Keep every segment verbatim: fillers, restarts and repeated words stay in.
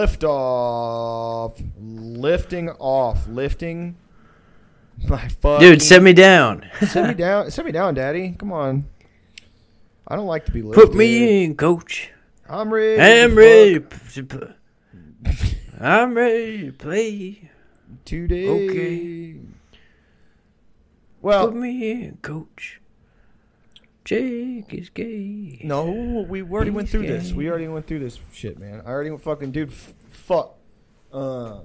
liftoff. Lifting off. Lifting my fucking... Dude, set me down. set me down. Set me down, Daddy. Come on. I don't like to be lifted. Put me in, Coach. I'm ready. I'm ready. I'm ready to play. Today. Okay. Well, put me in, Coach. Jake is gay. No, we already He's went through gay. this. We already went through this shit, man. I already went fucking, dude, f- fuck. Uh,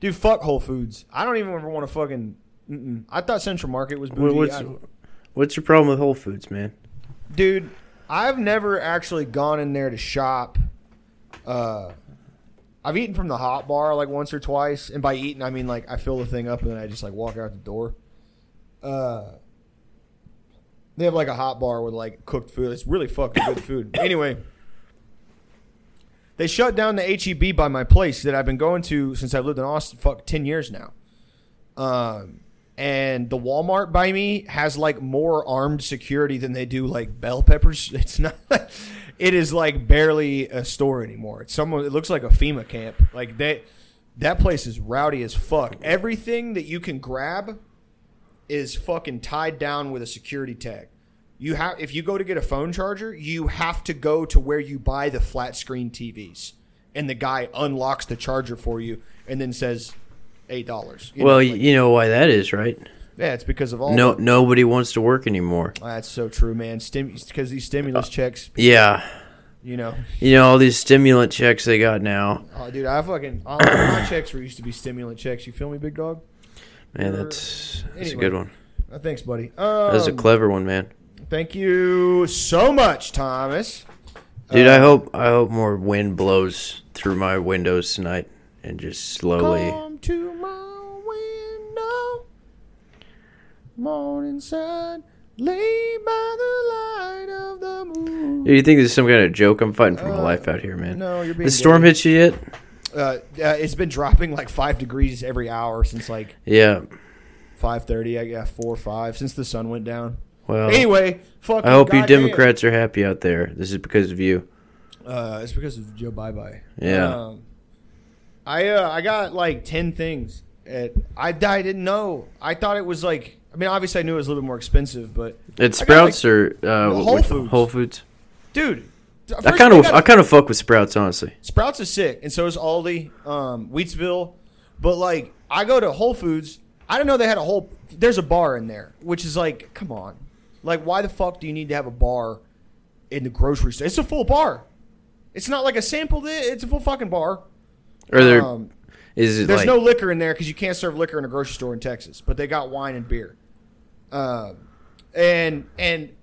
dude, fuck Whole Foods. I don't even ever want to fucking, mm-mm. I thought Central Market was bougie. What's, I, what's your problem with Whole Foods, man? Dude, I've never actually gone in there to shop. Uh, I've eaten from the hot bar like once or twice. And by eating, I mean like I fill the thing up and then I just like walk out the door. Uh, They have like a hot bar with like cooked food. It's really fucking good food. Anyway, they shut down the H E B by my place that I've been going to since I've lived in Austin, fuck, ten years now. Um, and the Walmart by me has like more armed security than they do like bell peppers. It's not. It is like barely a store anymore. It's someone. It looks like a FEMA camp. Like they, that place is rowdy as fuck. Everything that you can grab is fucking tied down with a security tag. You have, if you go to get a phone charger, you have to go to where you buy the flat screen T Vs, and the guy unlocks the charger for you and then says eight dollars. Well, know, like, you know why that is, right? Yeah, it's because of all. No, the, nobody wants to work anymore. That's so true, man. Stim because these stimulus uh, checks. Yeah. You know. You know all these stimulant checks they got now. Oh, dude, I fucking all my checks were used to be stimulant checks. You feel me, big dog? Man, that's, that's anyway, a good one. Uh, thanks, buddy. Um, that's a clever one, man. Thank you so much, Thomas. Dude, uh, I hope I hope more wind blows through my windows tonight and just slowly. Come to my window, morning sun, lay by the light of the moon. Dude, you think this is some kind of joke? I'm fighting for my uh, life out here, man. No, you're being. The storm hit you yet? Uh, uh, it's been dropping like five degrees every hour since like yeah, five thirty. I got four or five since the sun went down. Well, anyway, fuck. I hope you Democrats are happy out there. This is because of you. Uh, it's because of Joe Bye Bye. Yeah. Um, I uh, I got like ten things. At, I I didn't know. I thought it was like. I mean, obviously, I knew it was a little bit more expensive, but at Sprouts or uh, Whole Foods. Whole Foods, dude. First, I kind of I kind of fuck with Sprouts, honestly. Sprouts is sick, and so is Aldi, um, Wheatsville. But, like, I go to Whole Foods. I didn't know they had a whole – there's a bar in there, which is like, come on. Like, why the fuck do you need to have a bar in the grocery store? It's a full bar. It's not like a sample. It's a full fucking bar. Or there um, is it There's like, no liquor in there because you can't serve liquor in a grocery store in Texas, but they got wine and beer. Uh, and and –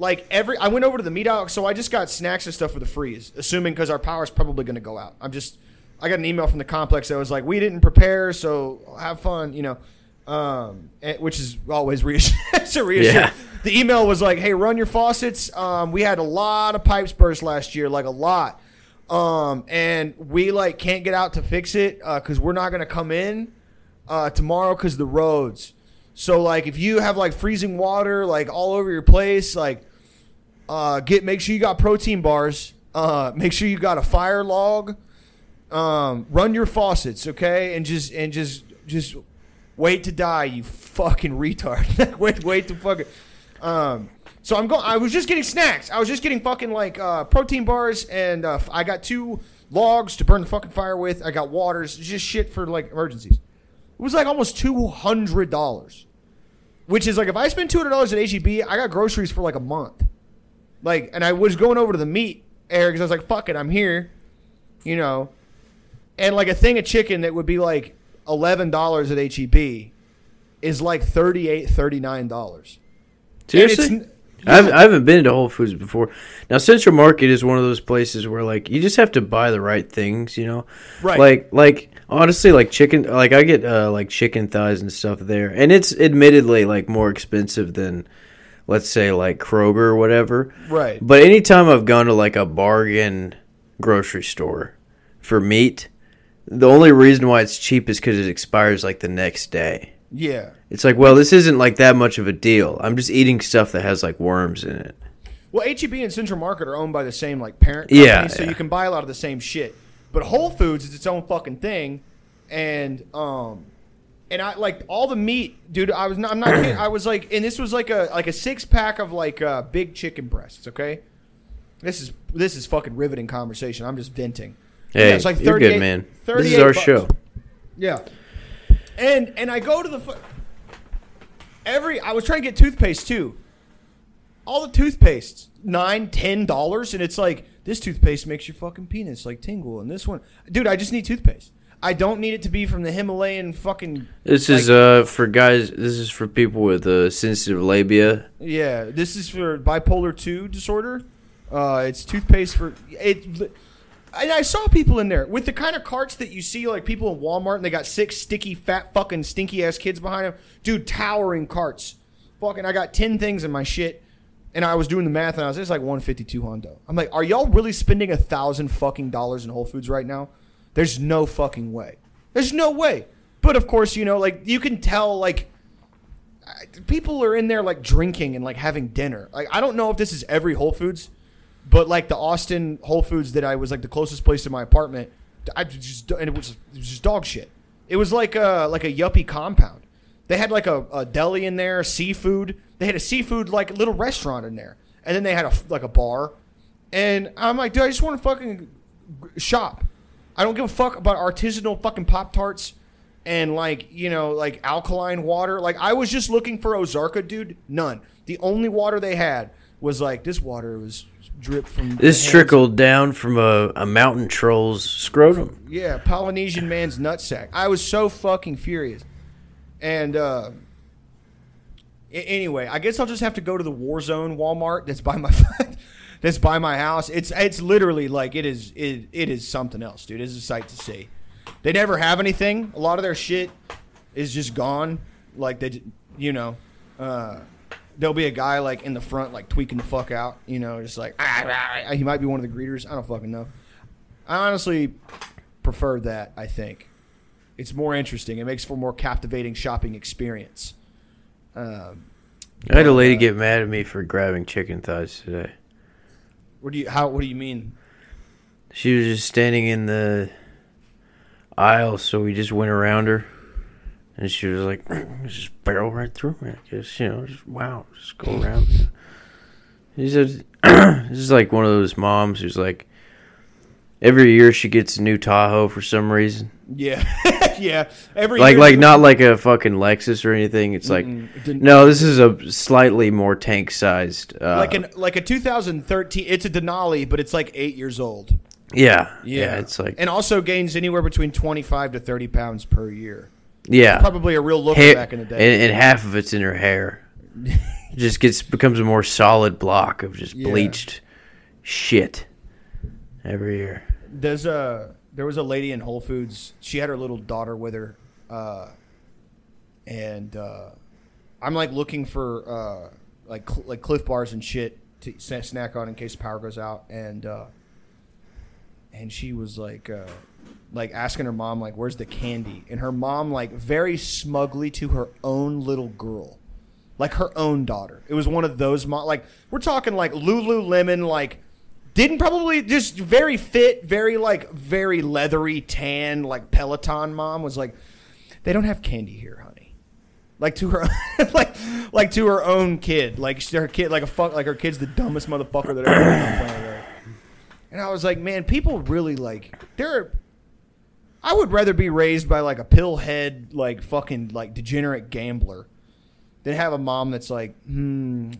Like, every, I went over to the meat aisle, so I just got snacks and stuff for the freeze, assuming because our power's probably going to go out. I'm just, I got an email from the complex that was like, we didn't prepare, so have fun, you know, um, and, which is always reassuring. It's a reassuring. Yeah. The email was like, hey, run your faucets. Um, we had a lot of pipes burst last year, like a lot. Um, and we, like, can't get out to fix it because uh, we're not going to come in uh, tomorrow because the roads. So, like, if you have, like, freezing water, like, all over your place, like, Uh, get make sure you got protein bars. Uh, make sure you got a fire log. Um, run your faucets, okay, and just and just just wait to die, you fucking retard. wait, wait to fucking. Um, so I'm going. I was just getting snacks. I was just getting fucking like uh, protein bars, and uh, I got two logs to burn the fucking fire with. I got waters, just shit for like emergencies. It was like almost two hundred dollars, which is like if I spend two hundred dollars at H E B, I got groceries for like a month. Like, and I was going over to the meat area because I was like, fuck it, I'm here, you know. And, like, a thing of chicken that would be, like, eleven dollars at H E B is, like, thirty-eight dollars, thirty-nine dollars. Seriously? Yeah. I've, I haven't been to Whole Foods before. Now, Central Market is one of those places where, like, you just have to buy the right things, you know? Right. Like, like honestly, like, chicken, like, I get, uh, like, chicken thighs and stuff there. And it's admittedly, like, more expensive than... let's say, like, Kroger or whatever. Right. But anytime I've gone to, like, a bargain grocery store for meat, the only reason why it's cheap is because it expires, like, the next day. Yeah. It's like, well, this isn't, like, that much of a deal. I'm just eating stuff that has, like, worms in it. Well, H E B and Central Market are owned by the same like parent company, yeah, so yeah. you can buy a lot of the same shit. But Whole Foods is its own fucking thing, and um, and I like all the meat, dude. I was not, I'm not kidding. I was like, and this was like a like a six pack of like uh, big chicken breasts. Okay, this is this is fucking riveting conversation. I'm just venting. Hey, yeah, it's like you're good, man. This is our bucks. Show. Yeah, and and I go to the fu- every. I was trying to get toothpaste too. All the toothpastes, nine, ten dollars, and it's like this toothpaste makes your fucking penis like tingle, and this one, dude, I just need toothpaste. I don't need it to be from the Himalayan fucking. This like, is uh for guys. This is for people with a uh, sensitive labia. Yeah, this is for bipolar two disorder. Uh, it's toothpaste for it. And I saw people in there with the kind of carts that you see, like people in Walmart, and they got six sticky, fat, fucking, stinky-ass kids behind them. Dude, towering carts. Fucking, I got ten things in my shit, and I was doing the math, and I was just like one fifty-two Hondo. I'm like, are y'all really spending a thousand fucking dollars in Whole Foods right now? There's no fucking way. There's no way. But of course, you know, like you can tell, like people are in there like drinking and like having dinner. Like I don't know if this is every Whole Foods. But, like, the Austin Whole Foods that I was, like, the closest place to my apartment, I just and it was, it was just dog shit. It was like a, like a yuppie compound. They had, like, a, a deli in there, seafood. They had a seafood, like, little restaurant in there. And then they had, a, like, a bar. And I'm like, dude, I just want to fucking shop. I don't give a fuck about artisanal fucking Pop-Tarts and, like, you know, like, alkaline water. Like, I was just looking for Ozarka, dude. None. The only water they had was, like, this water was... drip from this trickled down from a, a mountain troll's scrotum. Yeah, Polynesian man's nutsack. I was so fucking furious. And uh, anyway, I guess I'll just have to go to the Warzone Walmart that's by my that's by my house. It's it's literally like it is it it is something else, dude. It's a sight to see. They never have anything. A lot of their shit is just gone. Like they, you know. Uh, There'll be a guy, like, in the front, like, tweaking the fuck out, you know, just like, ah, ah, he might be one of the greeters. I don't fucking know. I honestly prefer that, I think. It's more interesting. It makes for a more captivating shopping experience. Um, I had a lady uh, get mad at me for grabbing chicken thighs today. What do you, how, what do you mean? She was just standing in the aisle, so we just went around her. And she was like, just barrel right through me. I guess, you know, just, wow, just go around. He said, this is like one of those moms who's like, every year she gets a new Tahoe for some reason. Yeah. yeah. Every like, year. Like, not like a fucking Lexus or anything. It's Mm-mm. like, it no, this is a slightly more tank-sized. Uh, like, an, like a two thousand thirteen, it's a Denali, but it's like eight years old. Yeah. Yeah. yeah it's like, and also gains anywhere between twenty-five to thirty pounds per year. Yeah, it's probably a real looker hair, back in the day, and, and half of it's in her hair. It just gets becomes a more solid block of just yeah. bleached shit every year. There's a there was a lady in Whole Foods. She had her little daughter with her, uh, and uh, I'm like looking for uh, like cl- like Cliff bars and shit to snack on in case power goes out, and uh, and she was like. Uh, Like asking her mom, like, where's the candy? And her mom, like, very smugly to her own little girl, like her own daughter. It was one of those, mo- like, we're talking like Lululemon, like, didn't probably just very fit, very, like, very leathery, tan, like Peloton mom was like, they don't have candy here, honey. Like to her, like, like to her own kid, like her kid, like a fuck, like her kid's the dumbest motherfucker that ever been on planet Earth. And I was like, man, people really like, they're. I would rather be raised by, like, a pillhead, like, fucking, like, degenerate gambler than have a mom that's like, hmm,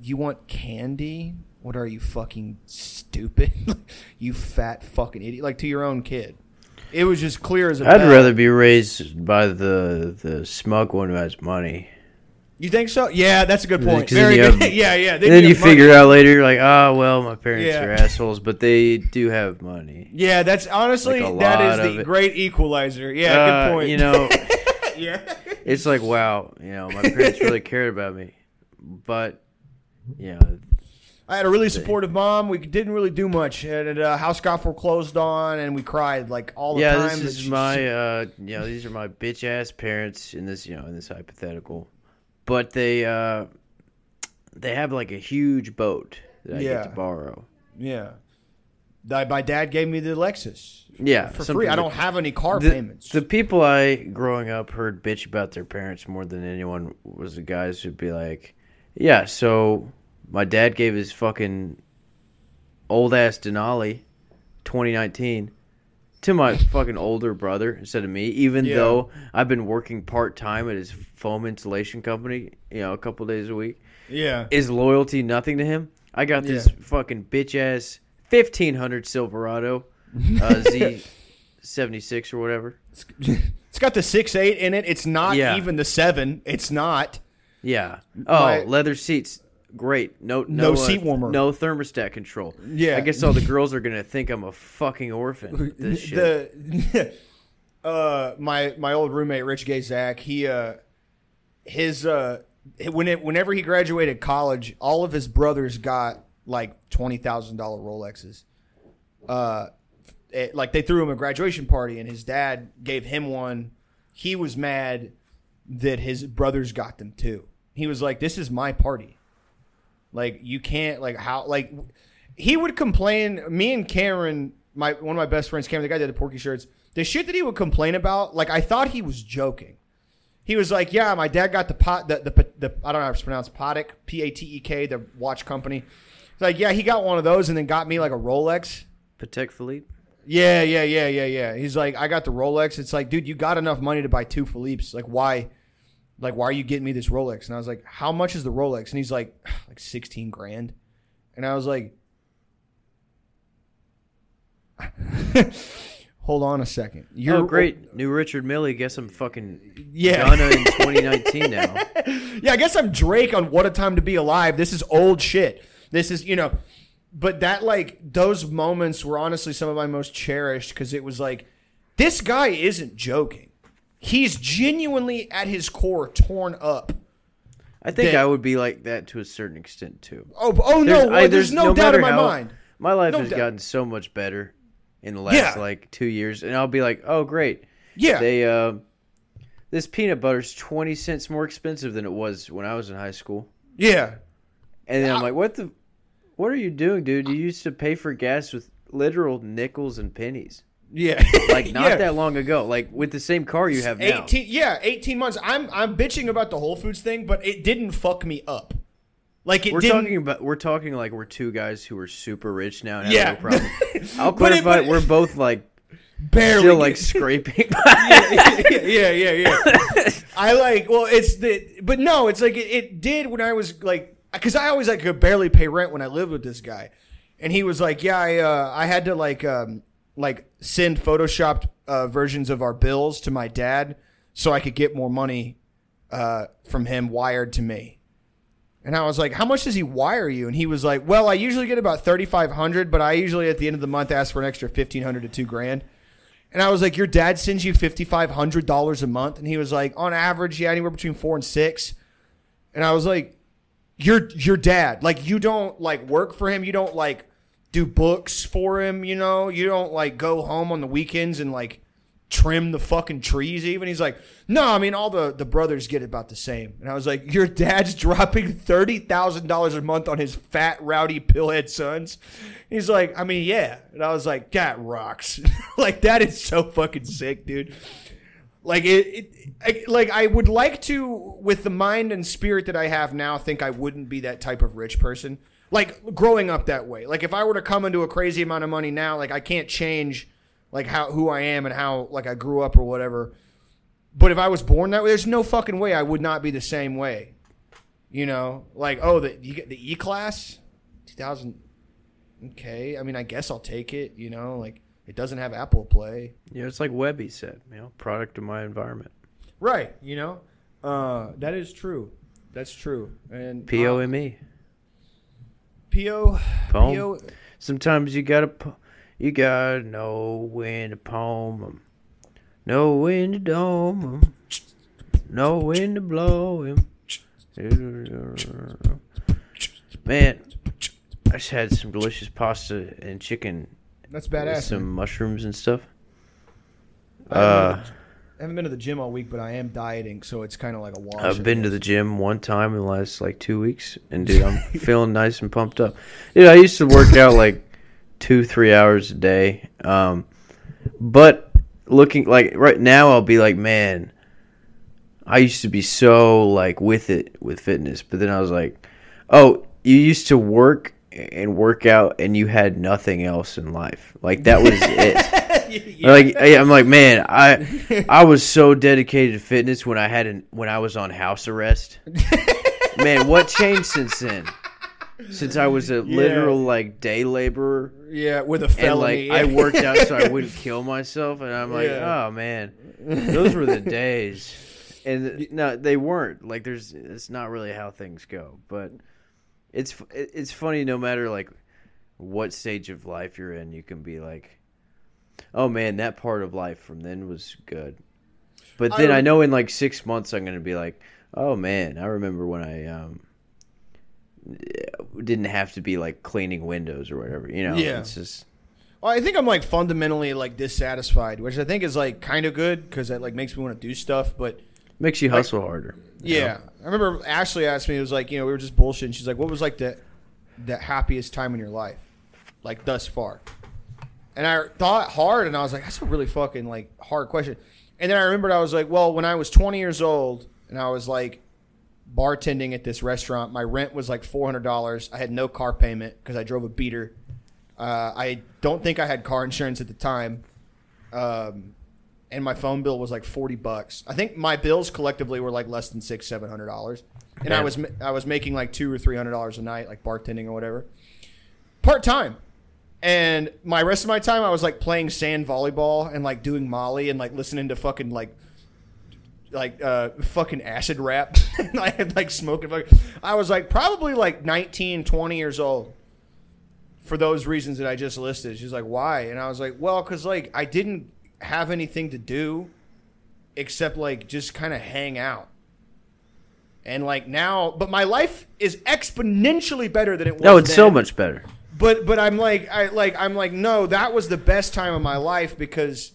you want candy? What are you, fucking stupid? You fat fucking idiot. Like, to your own kid. It was just clear as a I'd bat. rather be raised by the the smug one who has money. You think so? Yeah, that's a good point. Very good. Have, yeah, yeah. And then you money. figure out later, you're like, oh, well, my parents yeah. are assholes, but they do have money. Yeah, that's honestly, like that is the it. great equalizer. Yeah, uh, good point. You know, yeah. It's like, wow, you know, my parents really cared about me. But, you know. I had a really they, supportive mom. We didn't really do much. And a uh, house got foreclosed on, and we cried, like, all the yeah, time. Yeah, this is my, uh, you know, these are my bitch-ass parents in this, you know, in this hypothetical. But they uh, they have like a huge boat that I yeah. get to borrow. Yeah. My dad gave me the Lexus. Yeah. For free. I don't have any car the, payments. The people I, growing up, heard bitch about their parents more than anyone was the guys who'd be like, yeah, so my dad gave his fucking old-ass Denali twenty nineteen to my fucking older brother instead of me, even yeah. though I've been working part-time at his foam insulation company, you know, a couple days a week. Yeah. Is loyalty nothing to him? I got this yeah. fucking bitch-ass fifteen hundred Silverado uh, Z seventy-six or whatever. It's got the six eight in it. It's not yeah. even the seven. It's not. Yeah. Oh, my, leather seats. Great. No, no, no seat warmer. Uh, no thermostat control. Yeah. I guess all the girls are going to think I'm a fucking orphan with this shit. The, uh, my, my old roommate, Rich Gay Zach, he, uh, his, uh, when it, whenever he graduated college, all of his brothers got like twenty thousand dollars Rolexes. Uh, it, like they threw him a graduation party and his dad gave him one. He was mad that his brothers got them too. He was like, this is my party. Like, you can't, like, how, like, he would complain, me and Cameron, my one of my best friends, Cameron, the guy that did the Porky shirts, the shit that he would complain about, like, I thought he was joking. He was like, yeah, my dad got the pot, the, the, the I don't know how it's pronounced, Patek, P A T E K, the watch company. He's like, yeah, he got one of those and then got me, like, a Rolex. Patek Philippe? Yeah, yeah, yeah, yeah, yeah. He's like, I got the Rolex. It's like, dude, you got enough money to buy two Philippes. Like, why? Like, why are you getting me this Rolex? And I was like, how much is the Rolex? And he's like, like sixteen grand. And I was like, hold on a second. You're oh, great. New Richard Mille. Guess I'm fucking yeah. Ghana in twenty nineteen now. Yeah, I guess I'm Drake on What a Time to Be Alive. This is old shit. This is, you know, but that, like, those moments were honestly some of my most cherished because it was like, this guy isn't joking. He's genuinely, at his core, torn up. I think that, I would be like that to a certain extent, too. Oh, oh there's, no. I, there's, there's no, no doubt in my how, mind. My life no has doubt. gotten so much better in the last, yeah. like, two years. And I'll be like, oh, great. Yeah. They, uh, this peanut butter's twenty cents more expensive than it was when I was in high school. Yeah. And then I, I'm like, what the? What are you doing, dude? You used to pay for gas with literal nickels and pennies. Yeah, like not yeah. that long ago. Like with the same car you have now. eighteen, yeah, eighteen months. I'm I'm bitching about the Whole Foods thing, but it didn't fuck me up. Like it. We're didn't... talking about. We're talking like we're two guys who are super rich now. And yeah. Have no problem. I'll clarify. It, it, we're both like barely still like scraping. yeah, yeah, yeah, yeah. I like. Well, it's the. But no, it's like it, it did when I was like, because I always like could barely pay rent when I lived with this guy, and he was like, yeah, I uh, I had to like. Um, like send photoshopped uh, versions of our bills to my dad so I could get more money uh, from him wired to me. And I was like, how much does he wire you? And he was like, well, I usually get about thirty-five hundred, but I usually at the end of the month ask for an extra fifteen hundred to two grand. And I was like, your dad sends you fifty-five hundred dollars a month. And he was like, on average, yeah, anywhere between four and six. And I was like, your, your dad, like you don't like work for him. You don't like, do books for him, you know? You don't, like, go home on the weekends and, like, trim the fucking trees even. He's like, no, I mean, all the, the brothers get about the same. And I was like, your dad's dropping thirty thousand dollars a month on his fat, rowdy, pillhead sons? He's like, I mean, yeah. And I was like, that rocks. Like, that is so fucking sick, dude. Like, it, it I, like, I would like to, with the mind and spirit that I have now, think I wouldn't be that type of rich person. Like, growing up that way. Like, if I were to come into a crazy amount of money now, like, I can't change, like, how who I am and how, like, I grew up or whatever. But if I was born that way, there's no fucking way I would not be the same way. You know? Like, oh, the you get the E-Class? two thousand. Okay. I mean, I guess I'll take it, you know? Like, it doesn't have Apple Play. Yeah, it's like Webby said, you know, product of my environment. Right, you know? Uh, that is true. That's true. And P O M E. Um, P O Poem. P O Sometimes you gotta, you gotta know when to palm 'em, know when to dome 'em, know when to blow 'em. Man, I just had some delicious pasta and chicken. That's badass. With some man. mushrooms and stuff. Uh, I haven't been to the gym all week, but I am dieting, so it's kind of like a wash. I've been to the gym one time in the last, like, two weeks, and, dude, I'm feeling nice and pumped up. Dude, I used to work out, like, two, three hours a day. Um, but looking, like, right now I'll be like, man, I used to be so, like, with it with fitness. But then I was like, oh, you used to work and work out, and you had nothing else in life. Like, that was it. Yeah. Like, I'm like, man, I I was so dedicated to fitness when I had an, when I was on house arrest. Man, what changed since then? Since I was a yeah. literal, like, day laborer. Yeah, with a felony. And, like, yeah. I worked out so I wouldn't kill myself, and I'm like, yeah. oh man, those were the days. And no, they weren't. Like, there's, it's not really how things go. But it's it's funny, no matter like what stage of life you're in, you can be like, oh, man, that part of life from then was good. But then I, I know in, like, six months I'm going to be like, oh, man, I remember when I um, didn't have to be, like, cleaning windows or whatever. You know, yeah. It's just... Well, I think I'm, like, fundamentally, like, dissatisfied, which I think is, like, kind of good because it, like, makes me want to do stuff, but... Makes you hustle like, harder. You yeah. know? I remember Ashley asked me, it was like, you know, we were just bullshitting. She's like, what was, like, the, the happiest time in your life, like, thus far? And I thought hard, and I was like, that's a really fucking, like, hard question. And then I remembered I was like, well, when I was twenty years old, and I was, like, bartending at this restaurant, my rent was, like, four hundred dollars. I had no car payment because I drove a beater. Uh, I don't think I had car insurance at the time. Um, and my phone bill was, like, forty bucks. I think my bills collectively were, like, less than six hundred, seven hundred dollars. And I was, I was making, like, two hundred or three hundred dollars a night, like, bartending or whatever. Part-time. And my rest of my time, I was, like, playing sand volleyball and, like, doing Molly and, like, listening to fucking, like, like uh, fucking acid rap. And I had, like, smoking. I was, like, probably, like, nineteen, twenty years old for those reasons that I just listed. She's like, why? And I was like, well, because, like, I didn't have anything to do except, like, just kind of hang out. And, like, now – but my life is exponentially better than it was No, it's then. So much better. But but I'm like I like I'm like no, that was the best time of my life because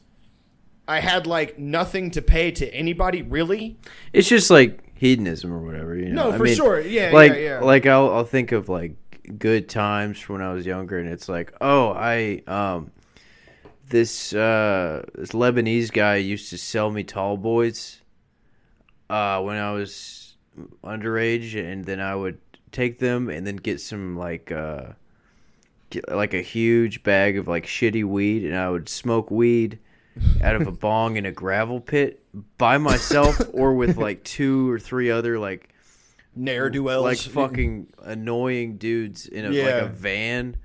I had like nothing to pay to anybody really. It's just like hedonism or whatever, you know. No, for I mean, sure, yeah, like, yeah, yeah. Like I'll I'll think of like good times from when I was younger, and it's like oh I um this uh, this Lebanese guy used to sell me tall boys uh, when I was underage, and then I would take them and then get some like. Uh, like a huge bag of like shitty weed, and I would smoke weed out of a bong in a gravel pit by myself or with like two or three other like ne'er-do-wells, like fucking annoying dudes in a, yeah. like a van.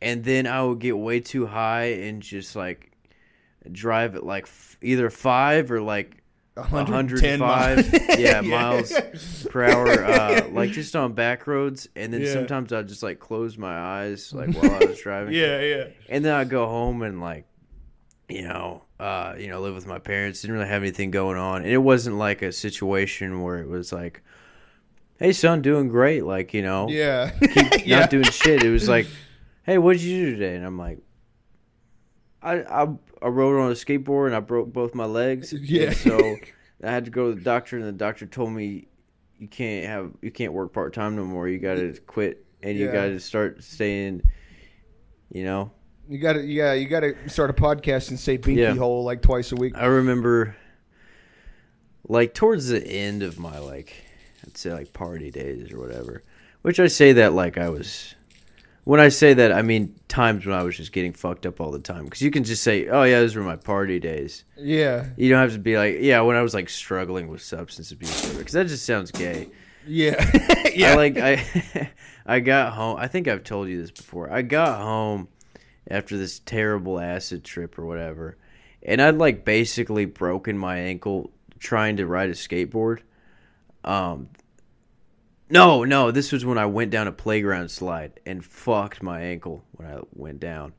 And then I would get way too high and just like drive at like f- either five or like one hundred five yeah, yeah miles per hour uh like just on back roads, and then yeah. sometimes I'd just like close my eyes like while I was driving yeah yeah and then I'd go home and like you know uh you know live with my parents, didn't really have anything going on, and it wasn't like a situation where it was like hey son doing great like you know yeah keep yeah. not doing shit. It was like hey what did you do today, and I'm like I, I I rode on a skateboard and I broke both my legs. Yeah. So I had to go to the doctor, and the doctor told me you can't have you can't work part time no more. You got to quit, and yeah. you got to start staying. You know. You got to yeah. You got to start a podcast and say binky yeah. hole like twice a week. I remember, like towards the end of my like, I'd say like party days or whatever. Which I say that like I was. When I say that, I mean times when I was just getting fucked up all the time. Because you can just say, oh, yeah, those were my party days. Yeah. You don't have to be like, yeah, when I was, like, struggling with substance abuse. Because that just sounds gay. Yeah. yeah. I, like, I, I got home. I think I've told you this before. I got home after this terrible acid trip or whatever. And I'd, like, basically broken my ankle trying to ride a skateboard. Um. No, no, this was when I went down a playground slide and fucked my ankle when I went down.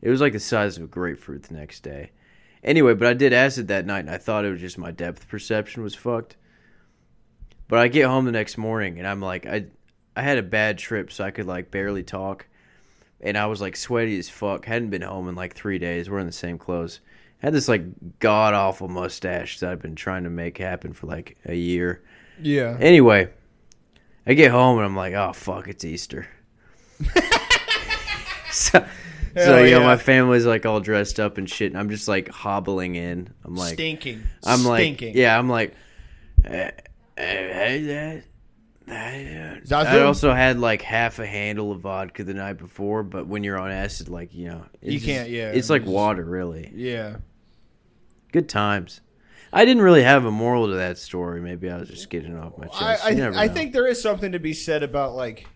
It was like the size of a grapefruit the next day. Anyway, but I did acid that night, and I thought it was just my depth perception was fucked. But I get home the next morning, and I'm like, I I had a bad trip, so I could like barely talk. and I was like sweaty as fuck. Hadn't been home in like three days. We're in the same clothes. Had this like god awful mustache that I've been trying to make happen for like a year. Yeah. Anyway, I get home and I'm like, oh fuck, it's Easter. so, so you yeah. know, my family's like all dressed up and shit, and I'm just like hobbling in. I'm like stinking. I'm stinking. like, yeah, I'm like. Eh, eh, eh, I, uh, I also had like half a handle of vodka the night before, but when you're on acid, like, you know, you just can't. Yeah, it's like it's water, really. Yeah, good times. I didn't really have a moral to that story. Maybe I was just getting off my chest. I, I, I think there is something to be said about like,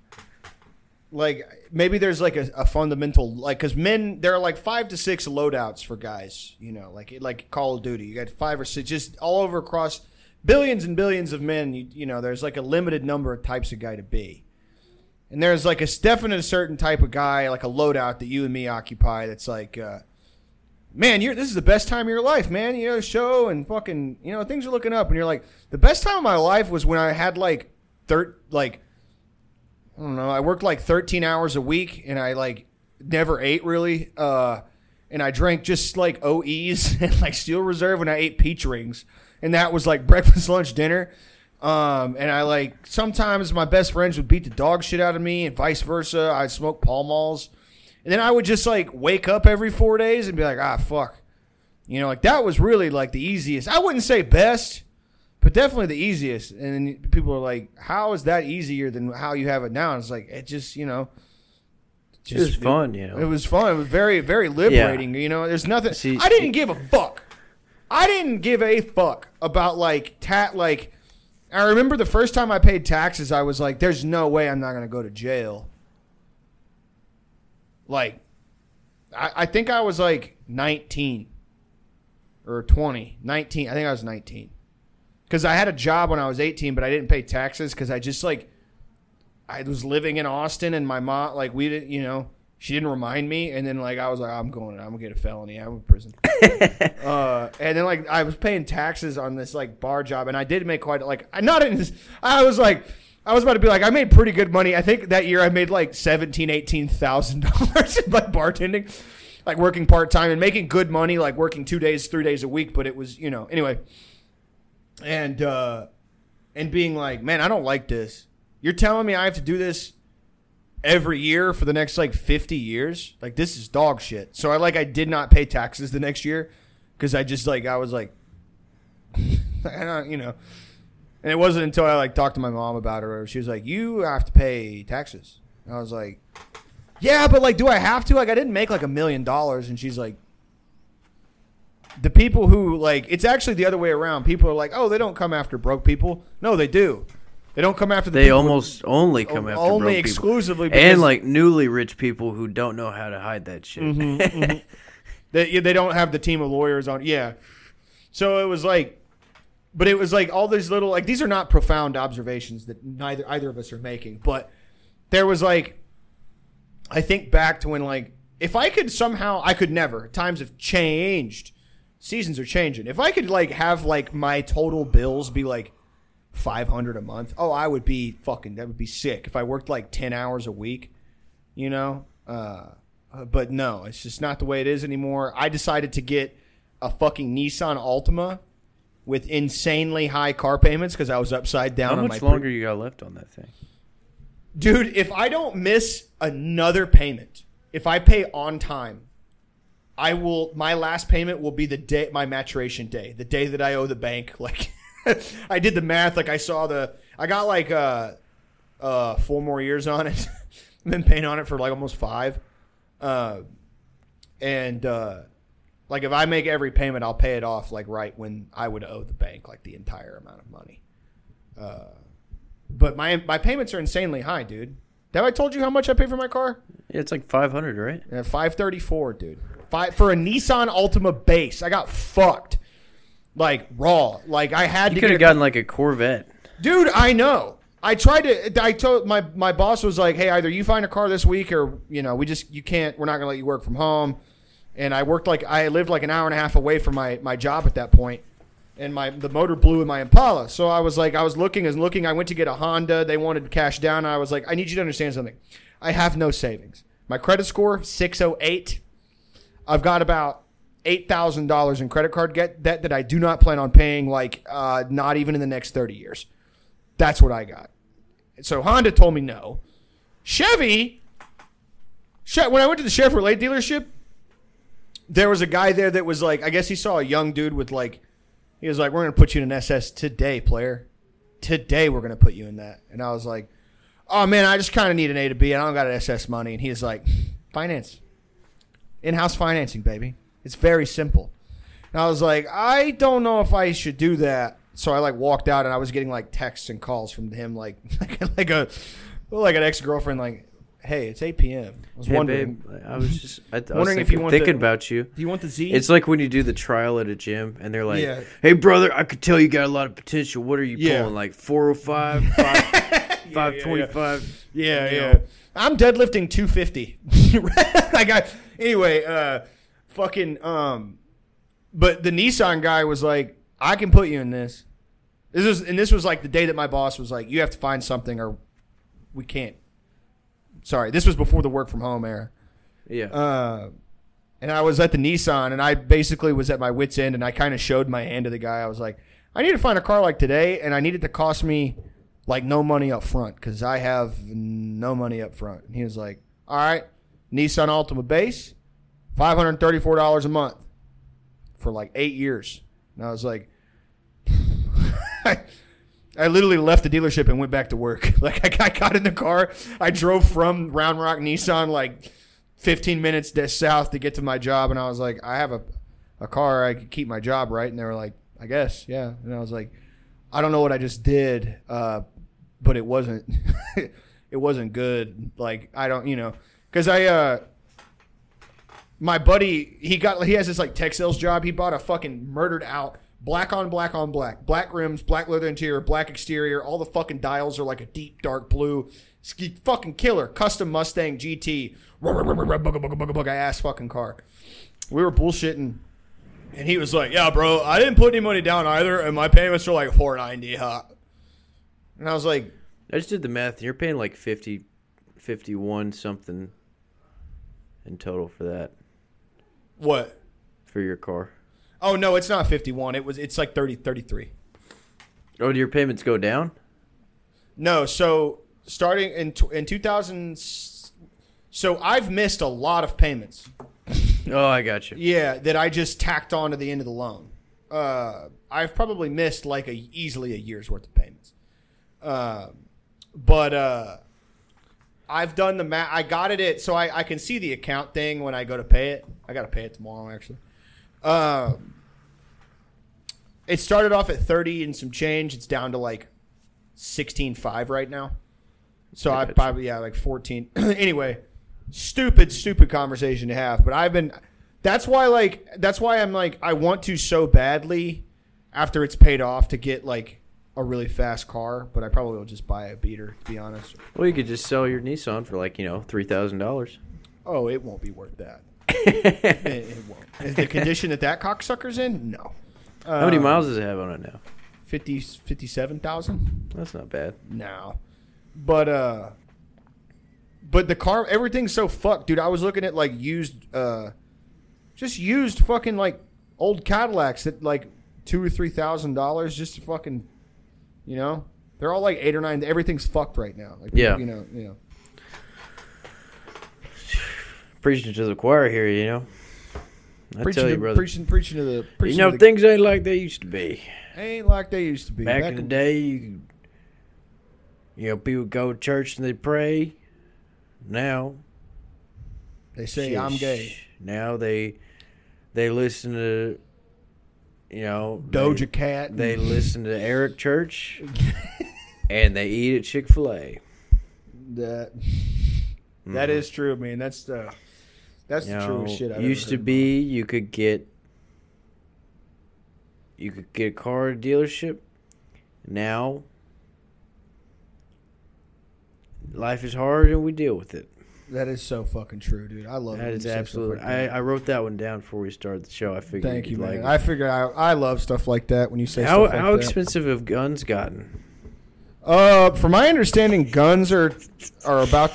like maybe there's like a, a fundamental like because men there are like five to six loadouts for guys. You know, like like Call of Duty, you got five or six just all over across. Billions and billions of men, you, you know, there's like a limited number of types of guy to be. And there's like a definite certain type of guy, like a loadout that you and me occupy that's like, uh, man, you're this is the best time of your life, man. You know, show and fucking, you know, things are looking up. And you're like, the best time of my life was when I had like, thir- like I don't know, I worked like thirteen hours a week and I like never ate really. Uh, and I drank just like O Es and like Steel Reserve and I ate peach rings. And that was like breakfast, lunch, dinner. Um, and I like sometimes my best friends would beat the dog shit out of me and vice versa. I'd smoke Pall Malls. And then I would just like wake up every four days and be like, ah, fuck. You know, like that was really like the easiest. I wouldn't say best, but definitely the easiest. And then people are like, how is that easier than how you have it now? And it's like, it just, you know. Just, it was fun, you know. It was fun. It was very, very liberating. Yeah. You know, there's nothing. See, I didn't give a fuck. I didn't give a fuck about, like, tat, like, I remember the first time I paid taxes, I was like, there's no way I'm not going to go to jail. Like, I, I think I was, like, nineteen or twenty. nineteen. I think I was nineteen. Because I had a job when I was eighteen, but I didn't pay taxes because I just, like, I was living in Austin, and my mom, like, we didn't, you know. She didn't remind me, and then, like, I was like, I'm going, I'm going to get a felony. I'm in prison. uh, and then, like, I was paying taxes on this, like, bar job, and I did make quite, like, I not in this, I was, like, I was about to be, like, I made pretty good money. I think that year I made, like, seventeen thousand dollars, eighteen thousand dollars in, like, bartending, like, working part-time and making good money, like, working two days, three days a week, but it was, you know, anyway. And, uh, and being like, man, I don't like this. You're telling me I have to do this every year for the next like fifty years. Like, this is dog shit. So I like I did not pay taxes the next year because I just like I was like I don't, you know. And it wasn't until I like talked to my mom about her, she was like, you have to pay taxes. And I was like, yeah, but like, do I have to? Like, I didn't make like a million dollars. And she's like, the people who like, it's actually the other way around. People are like, oh, they don't come after broke people. No, they do. They don't come after the they people. They almost only come after only broke exclusively people. And like newly rich people who don't know how to hide that shit. Mm-hmm, mm-hmm. They they don't have the team of lawyers on. Yeah. So it was like, but it was like all these little, like these are not profound observations that neither either of us are making. But there was like, I think back to when like, if I could somehow, I could never. Times have changed. Seasons are changing. If I could like have like my total bills be like, five hundred a month. Oh, I would be fucking, that would be sick if I worked like ten hours a week, you know? Uh, but no, it's just not the way it is anymore. I decided to get a fucking Nissan Altima with insanely high car payments because I was upside down. How on much my longer pre- you got left on that thing? Dude, if I don't miss another payment, if I pay on time, I will, my last payment will be the day, my maturation day, the day that I owe the bank, like, I did the math. Like I saw the, I got like uh, uh, four more years on it. I've been paying on it for like almost five. Uh, and uh, like if I make every payment, I'll pay it off like right when I would owe the bank like the entire amount of money. Uh, but my my payments are insanely high, dude. Have I told you how much I pay for my car? Yeah, it's like five hundred, right? Yeah, five thirty four, dude. Five for a Nissan Altima base. I got fucked. Like, raw. Like, I had you to... You could have gotten, like, a Corvette. Dude, I know. I tried to... I told... My, my boss was like, hey, either you find a car this week or, you know, we just... You can't... We're not going to let you work from home. And I worked, like... I lived, like, an hour and a half away from my, my job at that point. And my the motor blew in my Impala. So I was, like... I was looking and looking. I went to get a Honda. They wanted cash down. I was like, I need you to understand something. I have no savings. My credit score, six oh eight. I've got about eight thousand dollars in credit card debt that, that I do not plan on paying, like, uh, not even in the next thirty years. That's what I got. So Honda told me no. Chevy, when I went to the Chevrolet dealership, there was a guy there that was like, I guess he saw a young dude with like, he was like, we're going to put you in an S S today, player. Today we're going to put you in that. And I was like, oh, man, I just kind of need an A to B. I don't got an S S money. And he's like, finance. In-house financing, baby. It's very simple. And I was like, I don't know if I should do that. So I like walked out and I was getting like texts and calls from him, like like, like a like an ex-girlfriend, like, hey, it's eight p.m. I was hey, wondering. Babe, I was just I, I was wondering thinking, if you want thinking the, about you. Do you want the Z? It's like when you do the trial at a gym and they're like, yeah. Hey, brother, I could tell you got a lot of potential. What are you yeah. pulling? Like four oh five, five twenty-five? Yeah, yeah. yeah, yeah. I'm deadlifting two fifty. Like I, anyway, uh, fucking. Um, but the Nissan guy was like, I can put you in this. This is, and this was like the day that my boss was like, you have to find something or we can't. Sorry, this was before the work from home era. Yeah. Uh, and I was at the Nissan, and I basically was at my wit's end, and I kind of showed my hand to the guy. I was like, I need to find a car like today, and I need it to cost me like no money up front because I have no money up front. And he was like, all right, Nissan Altima base, five hundred thirty-four dollars a month for like eight years. And I was like, I literally left the dealership and went back to work. Like, I, I got in the car. I drove from Round Rock Nissan like fifteen minutes south to get to my job. And I was like, I have a, a car. I could keep my job, right? And they were like, I guess, yeah. And I was like, I don't know what I just did, uh, but it wasn't it wasn't good. Like, I don't, you know. Because I, uh, my buddy, he got he has this, like, tech sales job. He bought a fucking murdered out Black on black on black. Black rims, black leather interior, black exterior. All the fucking dials are like a deep dark blue. Fucking killer. Custom Mustang G T. Ass fucking car. We were bullshitting. And he was like, yeah, bro, I didn't put any money down either. And my payments are like four ninety, huh? And I was like, I just did the math. You're paying like fifty, fifty-one something in total for that. What? For your car. Oh, no, it's not fifty-one. It was. It's like thirty, thirty-three. Oh, do your payments go down? No, so starting in in two thousand, so I've missed a lot of payments. Oh, I got you. Yeah, that I just tacked on to the end of the loan. Uh, I've probably missed like a easily a year's worth of payments. Uh, but uh, I've done the math. I got it at, so I, I can see the account thing when I go to pay it. I got to pay it tomorrow, actually. Uh, it started off at thirty and some change. It's down to like sixteen five right now. So I probably yeah like fourteen. Anyway, stupid stupid conversation to have. But I've been. That's why like that's why I'm like I want to so badly after it's paid off to get like a really fast car. But I probably will just buy a beater, to be honest. Well, you could just sell your Nissan for like you know three thousand dollars. Oh, it won't be worth that. it, it won't. Is the condition that that cocksucker's in? No. How um, many miles does it have on it now? fifty fifty-seven thousand. That's not bad. No. But uh, but the car, everything's so fucked, dude. I was looking at like used, uh, just used fucking like old Cadillacs that like two or three thousand dollars just to fucking, you know, they're all like eight or nine. Everything's fucked right now. Like, yeah. You know. You know. Preaching to the choir here, you know. I preaching tell you, to, brother. Preaching, preaching to the... Preaching you know, the, things ain't like they used to be. Ain't like they used to be. Back, Back in the day, you, you know, people go to church and they pray. Now... They say, sheesh, I'm gay. Now they they listen to, you know... Doja they, Cat. They listen to Eric Church. And they eat at Chick-fil-A. That... That is true, man. That's the that's you the know, truest shit I've used ever heard to be. About. You could get you could get a car at a dealership. Now, life is hard, and we deal with it. That is so fucking true, dude. I love that. It. That is absolutely. I, I wrote that one down before we started the show. I figured. Thank you, man. Like I figured I I love stuff like that when you say how, stuff like how that. How expensive have guns gotten? Uh, from my understanding, guns are are about.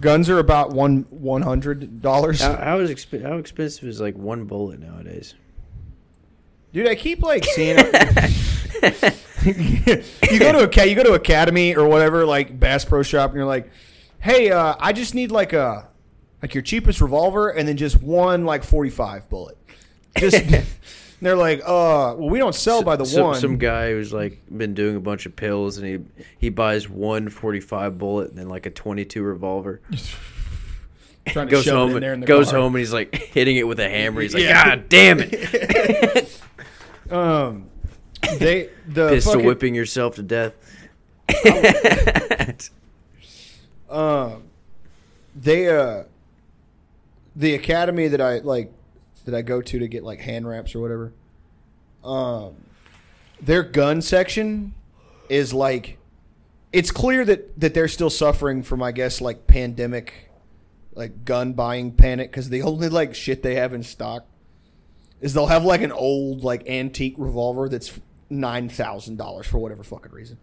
guns are about one one hundred dollars. How, how is exp- how expensive is like one bullet nowadays? Dude, I keep like seeing. you go to a cat, you go to Academy or whatever, like Bass Pro Shop, and you're like, "Hey, uh, I just need like a like your cheapest revolver, and then just one like forty-five bullet." Just they're like, "Uh, well, we don't sell so, by the so, one." Some guy who's like been doing a bunch of pills, and he he buys one forty-five bullet and then like a twenty-two revolver. Trying to goes shove home, it in there in the goes car. Home, and he's like hitting it with a hammer. He's like, yeah. "God damn it!" um. They the pistol fucking, whipping yourself to death. um, uh, they uh, the academy that I like that I go to to get like hand wraps or whatever. Um, their gun section is like, it's clear that that they're still suffering from, I guess, like pandemic, like gun buying panic, because the only like shit they have in stock is they'll have like an old like antique revolver that's nine thousand dollars for whatever fucking reason.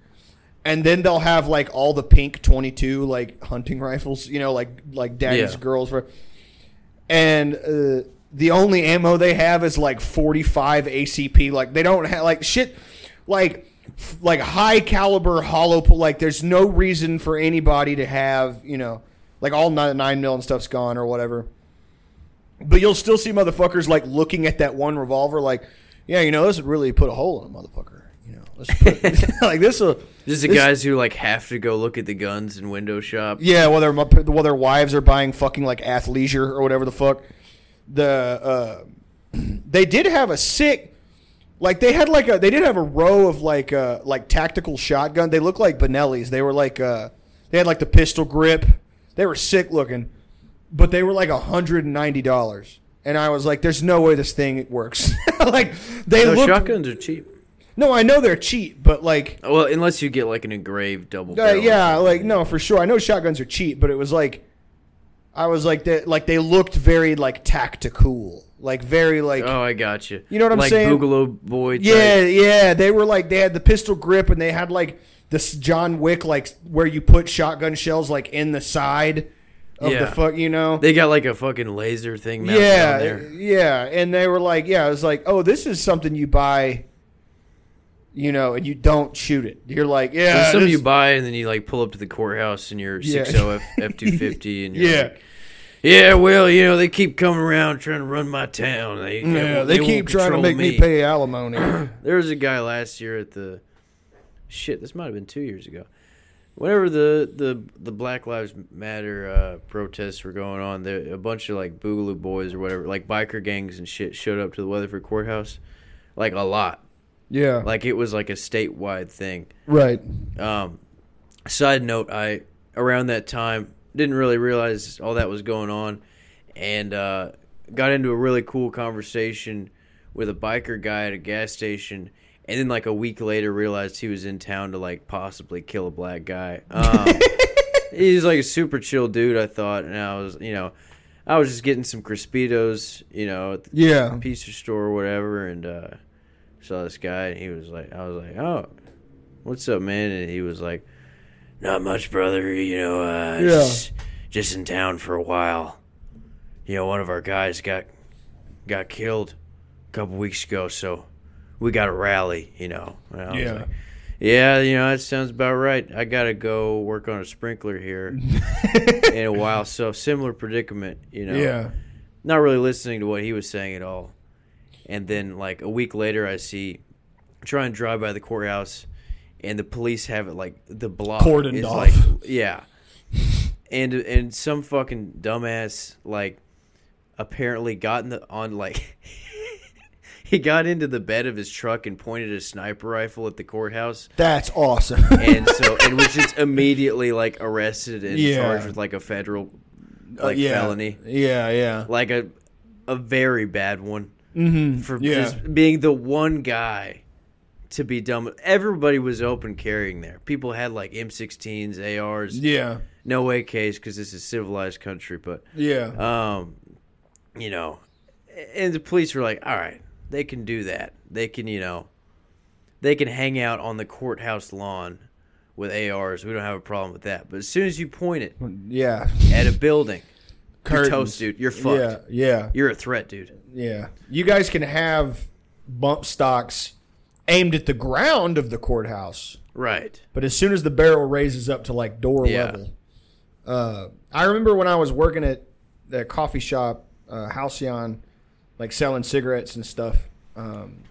And then they'll have like all the pink twenty-two like hunting rifles, you know, like like daddy's yeah. girls. For, and uh, the only ammo they have is like forty-five A C P. Like they don't have like shit, like f- like high caliber hollow. Like there's no reason for anybody to have, you know, like all nine mil and stuff's gone or whatever. But you'll still see motherfuckers like looking at that one revolver like, yeah, you know, this would really put a hole in a motherfucker. You know, let's put, like this will. This is the guys who like have to go look at the guns in window shop. Yeah, while their while their wives are buying fucking like athleisure or whatever the fuck. The uh, they did have a sick, like they had like a they did have a row of like uh, like tactical shotgun. They looked like Benelli's. They were like uh, they had like the pistol grip. They were sick looking. But they were like one hundred ninety dollars. And I was like, there's no way this thing works. Like they no, look shotguns are cheap. No, I know they're cheap, but like, well, unless you get like an engraved double barrel. Uh, yeah, like no, for sure. I know shotguns are cheap, but it was like I was like that like they looked very like tactical. Like very like oh, I got you. You know what I'm like saying? Like Boogaloo Boy type. Yeah, yeah, they were like they had the pistol grip and they had like this John Wick like where you put shotgun shells like in the side. Of yeah. the fuck, you know? They got like a fucking laser thing mounted yeah, on there. Yeah, and they were like, yeah, I was like, oh, this is something you buy, you know, and you don't shoot it. You're like, yeah. It's something you buy and then you like pull up to the courthouse in your yeah. six oh F two fifty and you're yeah. like, yeah, well, you know, they keep coming around trying to run my town. They, yeah, they, they, they keep trying to make me, me pay alimony. There was a guy last year at the, shit, this might have been two years ago. Whenever the, the, the Black Lives Matter uh, protests were going on, there, a bunch of, like, Boogaloo Boys or whatever, like, biker gangs and shit showed up to the Weatherford Courthouse. Like, a lot. Yeah. Like, it was, like, a statewide thing. Right. Um, side note, I, around that time, didn't really realize all that was going on and uh, got into a really cool conversation with a biker guy at a gas station. And then, like, a week later, realized he was in town to, like, possibly kill a black guy. Um, he's, like, a super chill dude, I thought. And I was, you know, I was just getting some Crispitos, you know, at the yeah. pizza store or whatever. And uh, saw this guy, and he was like, I was like, oh, what's up, man? And he was like, not much, brother. You know, uh, yeah. just, just in town for a while. You know, one of our guys got got killed a couple weeks ago, so... we got a rally, you know. Yeah. Like, yeah, you know, that sounds about right. I got to go work on a sprinkler here in a while. So similar predicament, you know. Yeah. Not really listening to what he was saying at all. And then, like, a week later, I see, try and drive by the courthouse, and the police have it, like, the block. Cordoned is off. Like, yeah. and and some fucking dumbass, like, apparently got in the, on, like... He got into the bed of his truck and pointed a sniper rifle at the courthouse. That's awesome. And so it was just immediately, like, arrested and yeah. charged with, like, a federal, like, uh, yeah. felony. Yeah, yeah. Like, a a very bad one. Mm-hmm. For yeah. just being the one guy to be dumb. Everybody was open carrying there. People had, like, M sixteens, A Rs. Yeah. No A Ks because this is a civilized country. But, yeah. Um, you know. And the police were like, all right. They can do that. They can, you know, they can hang out on the courthouse lawn with A Rs. We don't have a problem with that. But as soon as you point it yeah. at a building, you're toast, dude. You're fucked. Yeah, yeah. You're a threat, dude. Yeah. You guys can have bump stocks aimed at the ground of the courthouse. Right. But as soon as the barrel raises up to, like, door yeah. level. Uh, I remember when I was working at the coffee shop, uh, Halcyon, like, selling cigarettes and stuff um,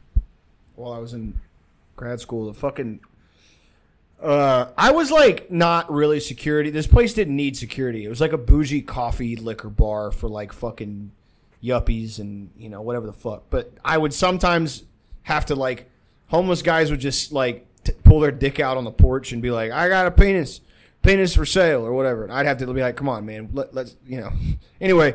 while I was in grad school. The fucking... Uh, I was, like, not really security. This place didn't need security. It was, like, a bougie coffee liquor bar for, like, fucking yuppies and, you know, whatever the fuck. But I would sometimes have to, like, homeless guys would just, like, t- pull their dick out on the porch and be like, I got a penis. Penis for sale or whatever. And I'd have to be like, come on, man. Let, let's, you know. Anyway,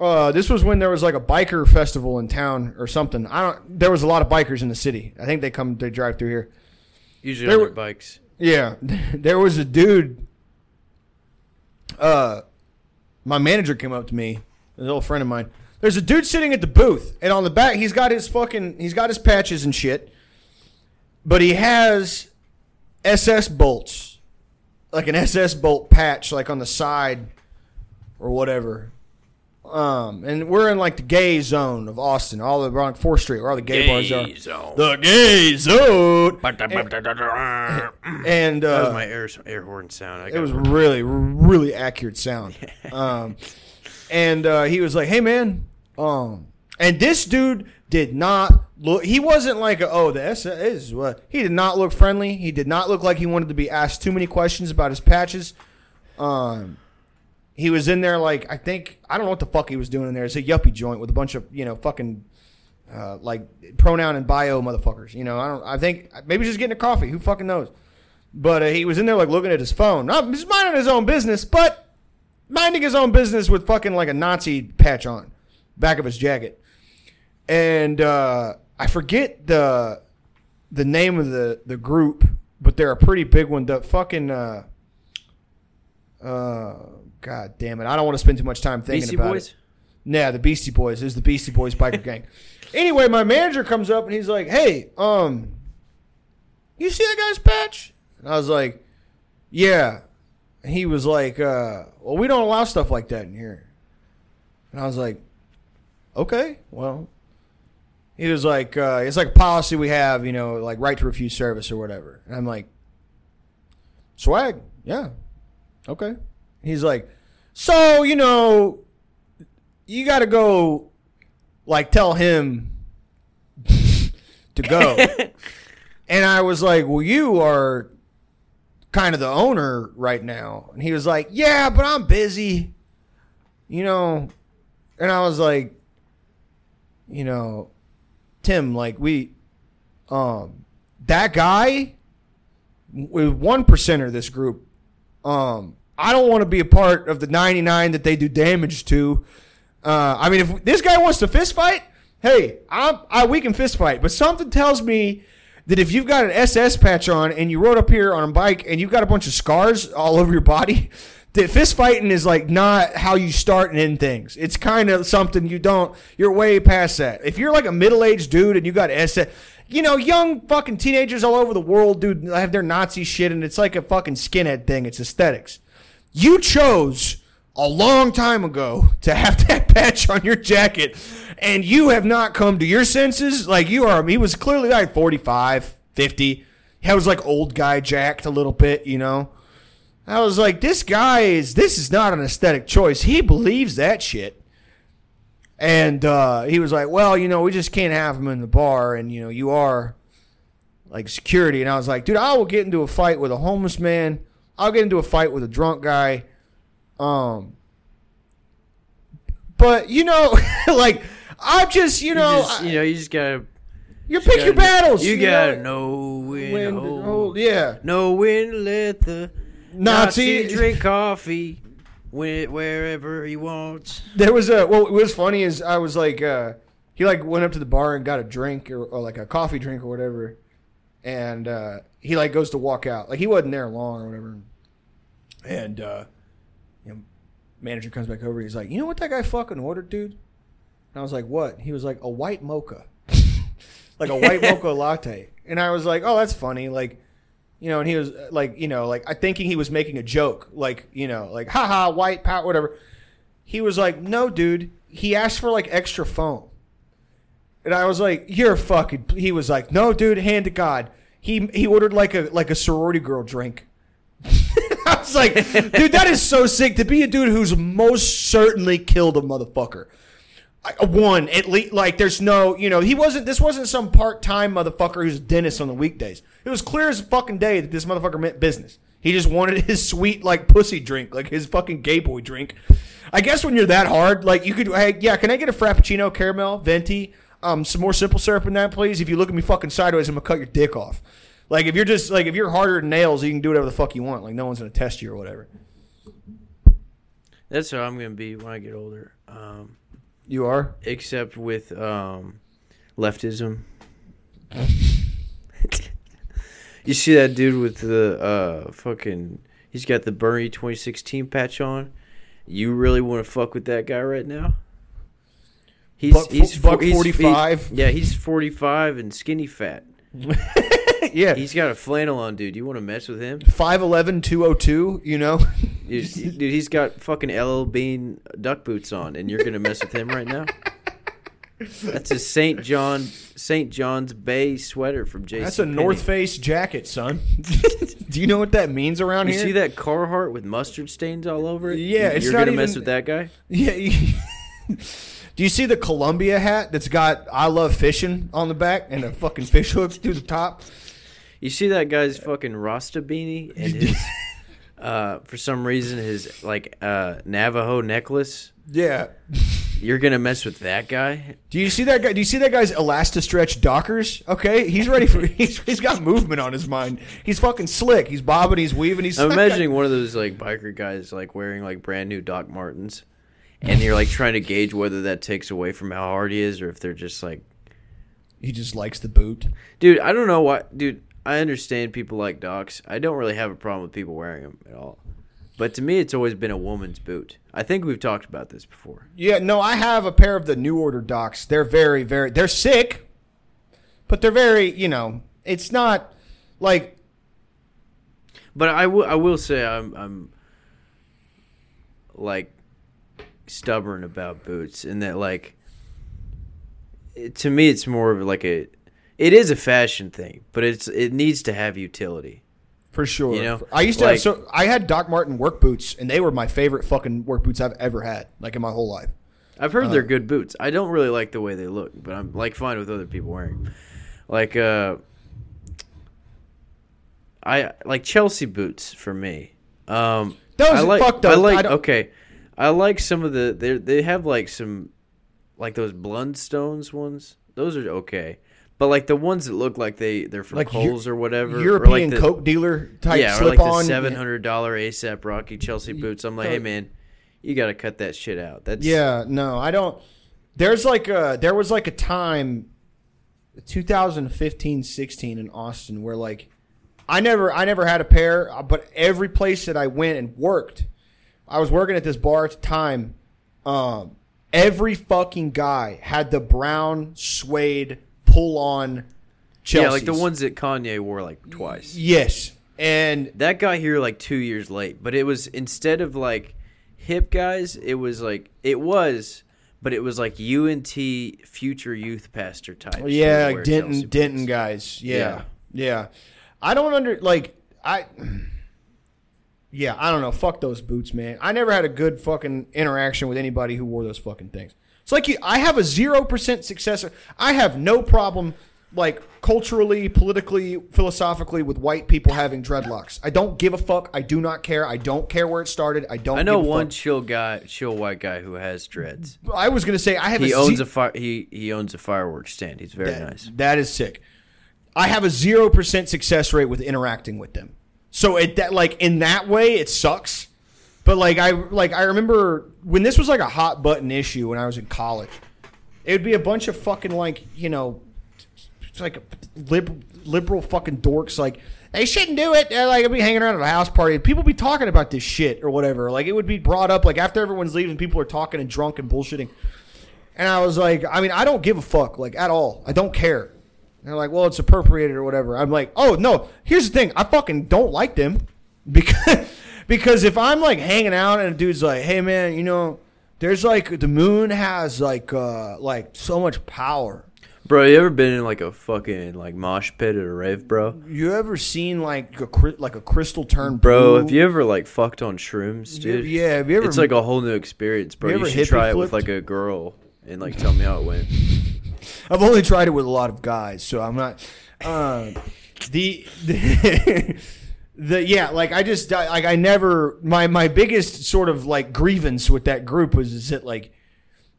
uh, this was when there was, like, a biker festival in town or something. I don't. There was a lot of bikers in the city. I think they come, they drive through here. Usually there on their were, bikes. Yeah. There was a dude. Uh, my manager came up to me, an old friend of mine. There's a dude sitting at the booth, and on the back, he's got his fucking, he's got his patches and shit, but he has S S bolts, like an S S bolt patch, like on the side or whatever. Um, and we're in, like, the gay zone of Austin, all the around fourth Street, where all the gay, gay bars are. Zone. The gay zone. And, and uh, that was my air, air horn sound. I it was remember. really, really accurate sound. Um, and uh, he was like, "Hey, man." Um, and this dude did not look. He wasn't like, a, "Oh, the S S is what." He did not look friendly. He did not look like he wanted to be asked too many questions about his patches. Um. He was in there like, I think, I don't know what the fuck he was doing in there. It's a yuppie joint with a bunch of, you know, fucking, uh, like, pronoun and bio motherfuckers. You know, I don't, I think, maybe he's just getting a coffee. Who fucking knows? But uh, he was in there, like, looking at his phone. Not, he's minding his own business, but minding his own business with fucking, like, a Nazi patch on, back of his jacket. And uh, I forget the the name of the, the group, but they're a pretty big one. The fucking, uh, uh, God damn it. I don't want to spend too much time thinking Beastie about Boys? It. Nah, the Beastie Boys. It was the Beastie Boys biker gang. Anyway, my manager comes up and he's like, "Hey, um, you see that guy's patch?" And I was like, "Yeah." And he was like, uh, "Well, we don't allow stuff like that in here." And I was like, "Okay, well." He was like, uh, "It's like a policy we have, you know, like right to refuse service or whatever." And I'm like, "Swag, yeah, okay." He's like, "So, you know, you got to go, like, tell him to go." And I was like, "Well, you are kind of the owner right now." And he was like, "Yeah, but I'm busy, you know." And I was like, "You know, Tim, like, we, um, that guy, with one percenter of this group, um, I don't want to be a part of the ninety-nine that they do damage to. Uh, I mean, if this guy wants to fist fight, hey, I'm, I we can fist fight. But something tells me that if you've got an S S patch on and you rode up here on a bike and you've got a bunch of scars all over your body, that fist fighting is like not how you start and end things. It's kind of something you don't. You're way past that. If you're like a middle-aged dude and you got S S, you know, young fucking teenagers all over the world, dude, have their Nazi shit and it's like a fucking skinhead thing. It's aesthetics." You chose a long time ago to have that patch on your jacket, and you have not come to your senses. Like, you are, I mean, he was clearly like forty-five, fifty. He was like old guy jacked a little bit, you know. I was like, this guy is, this is not an aesthetic choice. He believes that shit. And uh, he was like, "Well, you know, we just can't have him in the bar, and, you know, you are like security." And I was like, "Dude, I will get into a fight with a homeless man. I'll get into a fight with a drunk guy. Um, but, you know, like, I'm just, you know. You, just, you know, you just got to. You pick your battles. You, you got to know when to hold, hold. Yeah. Know when to let the Nazi, Nazi drink coffee when, wherever he wants. There was a, well, what was funny is I was like, uh, he, like, went up to the bar and got a drink or, or like, a coffee drink or whatever. And uh, he, like, goes to walk out. Like, he wasn't there long or whatever. And uh, you know, manager comes back over. He's like, "You know what that guy fucking ordered, dude?" And I was like, "What?" He was like, "A white mocha." Like a white mocha latte. And I was like, "Oh, that's funny. Like, You know, and he was like, you know, like I thinking he was making a joke, like, you know, like, haha, white power, whatever. He was like, no, dude, he asked for like extra foam. And I was like, you're fucking. He was like, no, dude, hand to God. He he ordered like a like a sorority girl drink. I was like, dude, that is so sick to be a dude who's most certainly killed a motherfucker. I, one, at least, like, there's no, you know, he wasn't, this wasn't some part-time motherfucker who's a dentist on the weekdays. It was clear as fucking day that this motherfucker meant business. He just wanted his sweet, like, pussy drink, like his fucking gay boy drink. I guess when you're that hard, like, you could, hey, yeah, can I get a Frappuccino, caramel, venti, um, some more simple syrup in that, please? If you look at me fucking sideways, I'm gonna cut your dick off. Like, if you're just, like, if you're harder than nails, you can do whatever the fuck you want. Like, no one's gonna test you or whatever. That's how I'm gonna be when I get older. Um... You are? Except with um, leftism. You see that dude with the uh, fucking... He's got the Bernie twenty sixteen patch on. You really want to fuck with that guy right now? He's Buck, he's, buck he's, forty-five. He's, yeah, he's forty-five and skinny fat. Yeah. He's got a flannel on, dude. You want to mess with him? five eleven, two oh two, you know? He's, dude, he's got fucking L L Bean duck boots on, and you're going to mess with him right now? That's a Saint John, Saint John's Bay sweater from J C Penney. That's a North Face jacket, son. Do you know what that means around you here? You see that Carhartt with mustard stains all over it? Yeah, you're it's You're going to mess with that guy? Yeah. You, do you see the Columbia hat that's got I Love Fishing on the back and a fucking fish hook through the top? You see that guy's fucking Rasta beanie and his... Uh, for some reason, his, like, uh, Navajo necklace. Yeah. You're going to mess with that guy? Do you see that guy? Do you see that guy's Elastistretch Dockers? Okay. He's ready for, he's, he's got movement on his mind. He's fucking slick. He's bobbing, he's weaving, he's I'm imagining one of those, like, biker guys, like, wearing, like, brand new Doc Martens. And you're, like, trying to gauge whether that takes away from how hard he is or if they're just, like. He just likes the boot. Dude, I don't know why. Dude. I understand people like Docs. I don't really have a problem with people wearing them at all. But to me, it's always been a woman's boot. I think we've talked about this before. Yeah, no, I have a pair of the New Order Docs. They're very, very... They're sick, but they're very, you know... It's not, like... But I, w- I will say I'm, I'm, like, stubborn about boots. In that, like... It, to me, it's more of like a... It is a fashion thing, but it's it needs to have utility. For sure. You know? I used to like, have so I had Doc Marten work boots, and they were my favorite fucking work boots I've ever had, like in my whole life. I've heard uh, they're good boots. I don't really like the way they look, but I'm like fine with other people wearing them. Like uh, I like Chelsea boots for me. Um, Those I like, fucked up. I like I okay. I like some of the they they have like some like those Blundstones ones. Those are okay. But, like, the ones that look like they, they're from like Kohl's or whatever. European or like the, Coke dealer type yeah, slip-on. Yeah, or like the seven hundred dollars ASAP Rocky Chelsea boots. I'm like, hey, man, you got to cut that shit out. That's Yeah, no, I don't. There's like a, there was like a time, twenty fifteen sixteen in Austin, where, like, I never, I never had a pair. But every place that I went and worked, I was working at this bar at the time. Um, every fucking guy had the brown suede pull on Chelsea's. Yeah, like the ones that Kanye wore like twice. Yes. And that got here like two years late. But it was instead of like hip guys, it was like it was, but it was like U N T future youth pastor types. Yeah, like Denton Denton guys. Yeah, yeah. Yeah. I don't under like I Yeah, I don't know. Fuck those boots, man. I never had a good fucking interaction with anybody who wore those fucking things. It's like you, I have a zero percent success. I have no problem, like, culturally, politically, philosophically, with white people having dreadlocks. I don't give a fuck. I do not care. I don't care where it started. I don't I know give a one fuck. chill guy, chill white guy who has dreads. I was going to say, I have he a... Owns z- a fi- he, he owns a fireworks stand. He's very that, nice. That is sick. I have a zero percent success rate with interacting with them. So, it, that like, in that way, it sucks. But, like, I like I remember when this was, like, a hot-button issue when I was in college. It would be a bunch of fucking, like, you know, like, lib- liberal fucking dorks. Like, they shouldn't do it. And, like, I'd be hanging around at a house party. People be talking about this shit or whatever. Like, it would be brought up, like, after everyone's leaving, people are talking and drunk and bullshitting. And I was like, I mean, I don't give a fuck, like, at all. I don't care. And they're like, well, it's appropriated or whatever. I'm like, oh, no. Here's the thing. I fucking don't like them. Because because if I'm, like, hanging out and a dude's like, hey, man, you know, there's, like, the moon has, like, uh, like so much power. Bro, you ever been in, like, a fucking, like, mosh pit at a rave, bro? You ever seen, like, a cri- like a crystal turn Bro, blue? Have you ever, like, fucked on shrooms, dude? Yeah, yeah, have you ever... It's, like, a whole new experience, bro. You, you should try it flipped? with, like, a girl and, like, tell me how it went. I've only tried it with a lot of guys, so I'm not... Uh, the... the The, yeah, like, I just, like, I never, my, my biggest sort of, like, grievance with that group was is that, like,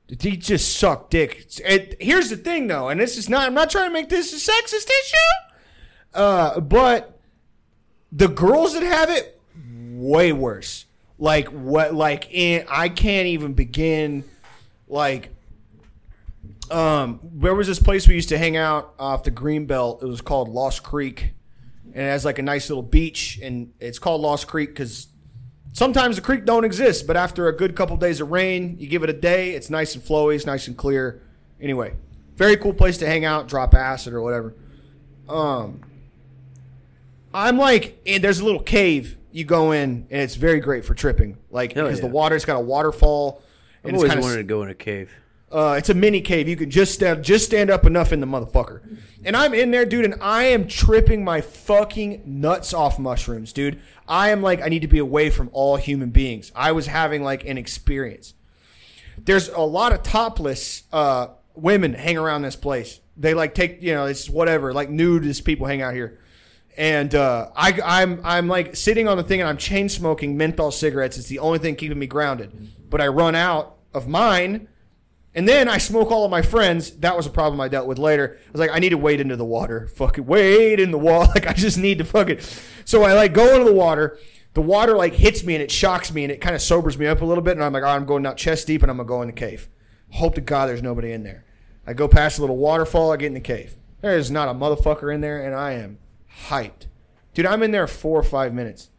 they just suck dick. It, here's the thing, though, and this is not, I'm not trying to make this a sexist issue, uh, but the girls that have it, way worse. Like, what, like, in, I can't even begin, like, um, there was this place we used to hang out off the Greenbelt. It was called Lost Creek. And it has, like, a nice little beach, and it's called Lost Creek because sometimes the creek don't exist, but after a good couple of days of rain, you give it a day, it's nice and flowy, it's nice and clear. Anyway, very cool place to hang out, drop acid or whatever. Um, I'm like, and there's a little cave you go in, and it's very great for tripping, like, because yeah. the water's got a waterfall. I've always wanted to go in a cave. Uh, it's a mini cave. You can just stand, just stand up enough in the motherfucker. And I'm in there, dude, and I am tripping my fucking nuts off mushrooms, dude. I am like, I need to be away from all human beings. I was having, like, an experience. There's a lot of topless uh, women hang around this place. They, like, take, you know, it's whatever, like, nudist people hang out here. And uh, I, I'm, I'm, like, sitting on the thing, and I'm chain-smoking menthol cigarettes. It's the only thing keeping me grounded. But I run out of mine. And then I smoke all of my friends. That was a problem I dealt with later. I was like, I need to wade into the water. Fucking wade in the wall. Like, I just need to fucking. So I, like, go into the water. The water, like, hits me, and it shocks me, and it kind of sobers me up a little bit. And I'm like, all right, I'm going out chest deep, and I'm going to go in the cave. Hope to God there's nobody in there. I go past a little waterfall. I get in the cave. There is not a motherfucker in there, and I am hyped. Dude, I'm in there four or five minutes.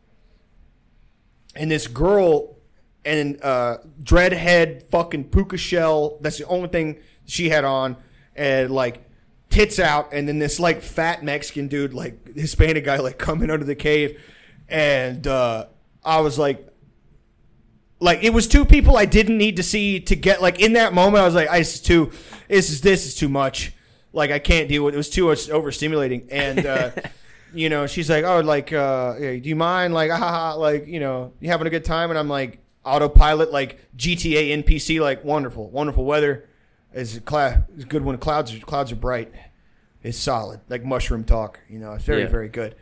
And this girl... And uh, dreadhead fucking puka shell. That's the only thing she had on. And, like, tits out. And then this, like, fat Mexican dude, like, Hispanic guy, like, coming under the cave. And uh, I was like, like, it was two people I didn't need to see to get, like, in that moment, I was like, this is too, this is, this is too much. Like, I can't deal with it. It was too overstimulating. And, uh, you know, she's like, oh, like, uh, do you mind? Like, ah, like, you know, you having a good time? And I'm like, autopilot, like G T A N P C, like, wonderful, wonderful weather. It's a, cl- it's a good one. Clouds, clouds are bright. It's solid, like mushroom talk. You know, it's very, yeah. very good.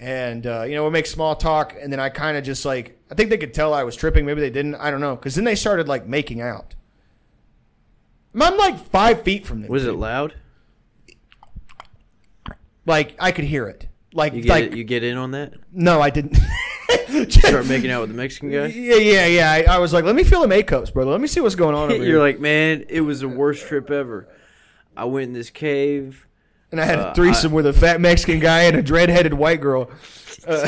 And uh, you know, we make small talk, and then I kind of just, like, I think they could tell I was tripping. Maybe they didn't. I don't know, because then they started, like, making out. I'm like five feet from them. Was dude. It loud? Like, I could hear it. Like, you get, like, it, you get in on that? No, I didn't. Start making out with the Mexican guy? Yeah, yeah, yeah. I, I was like, let me feel the Maykos, brother. Let me see what's going on over You're here. You're like, man, it was the worst trip ever. I went in this cave. And I had uh, a threesome I, with a fat Mexican guy and a dread-headed white girl. Uh,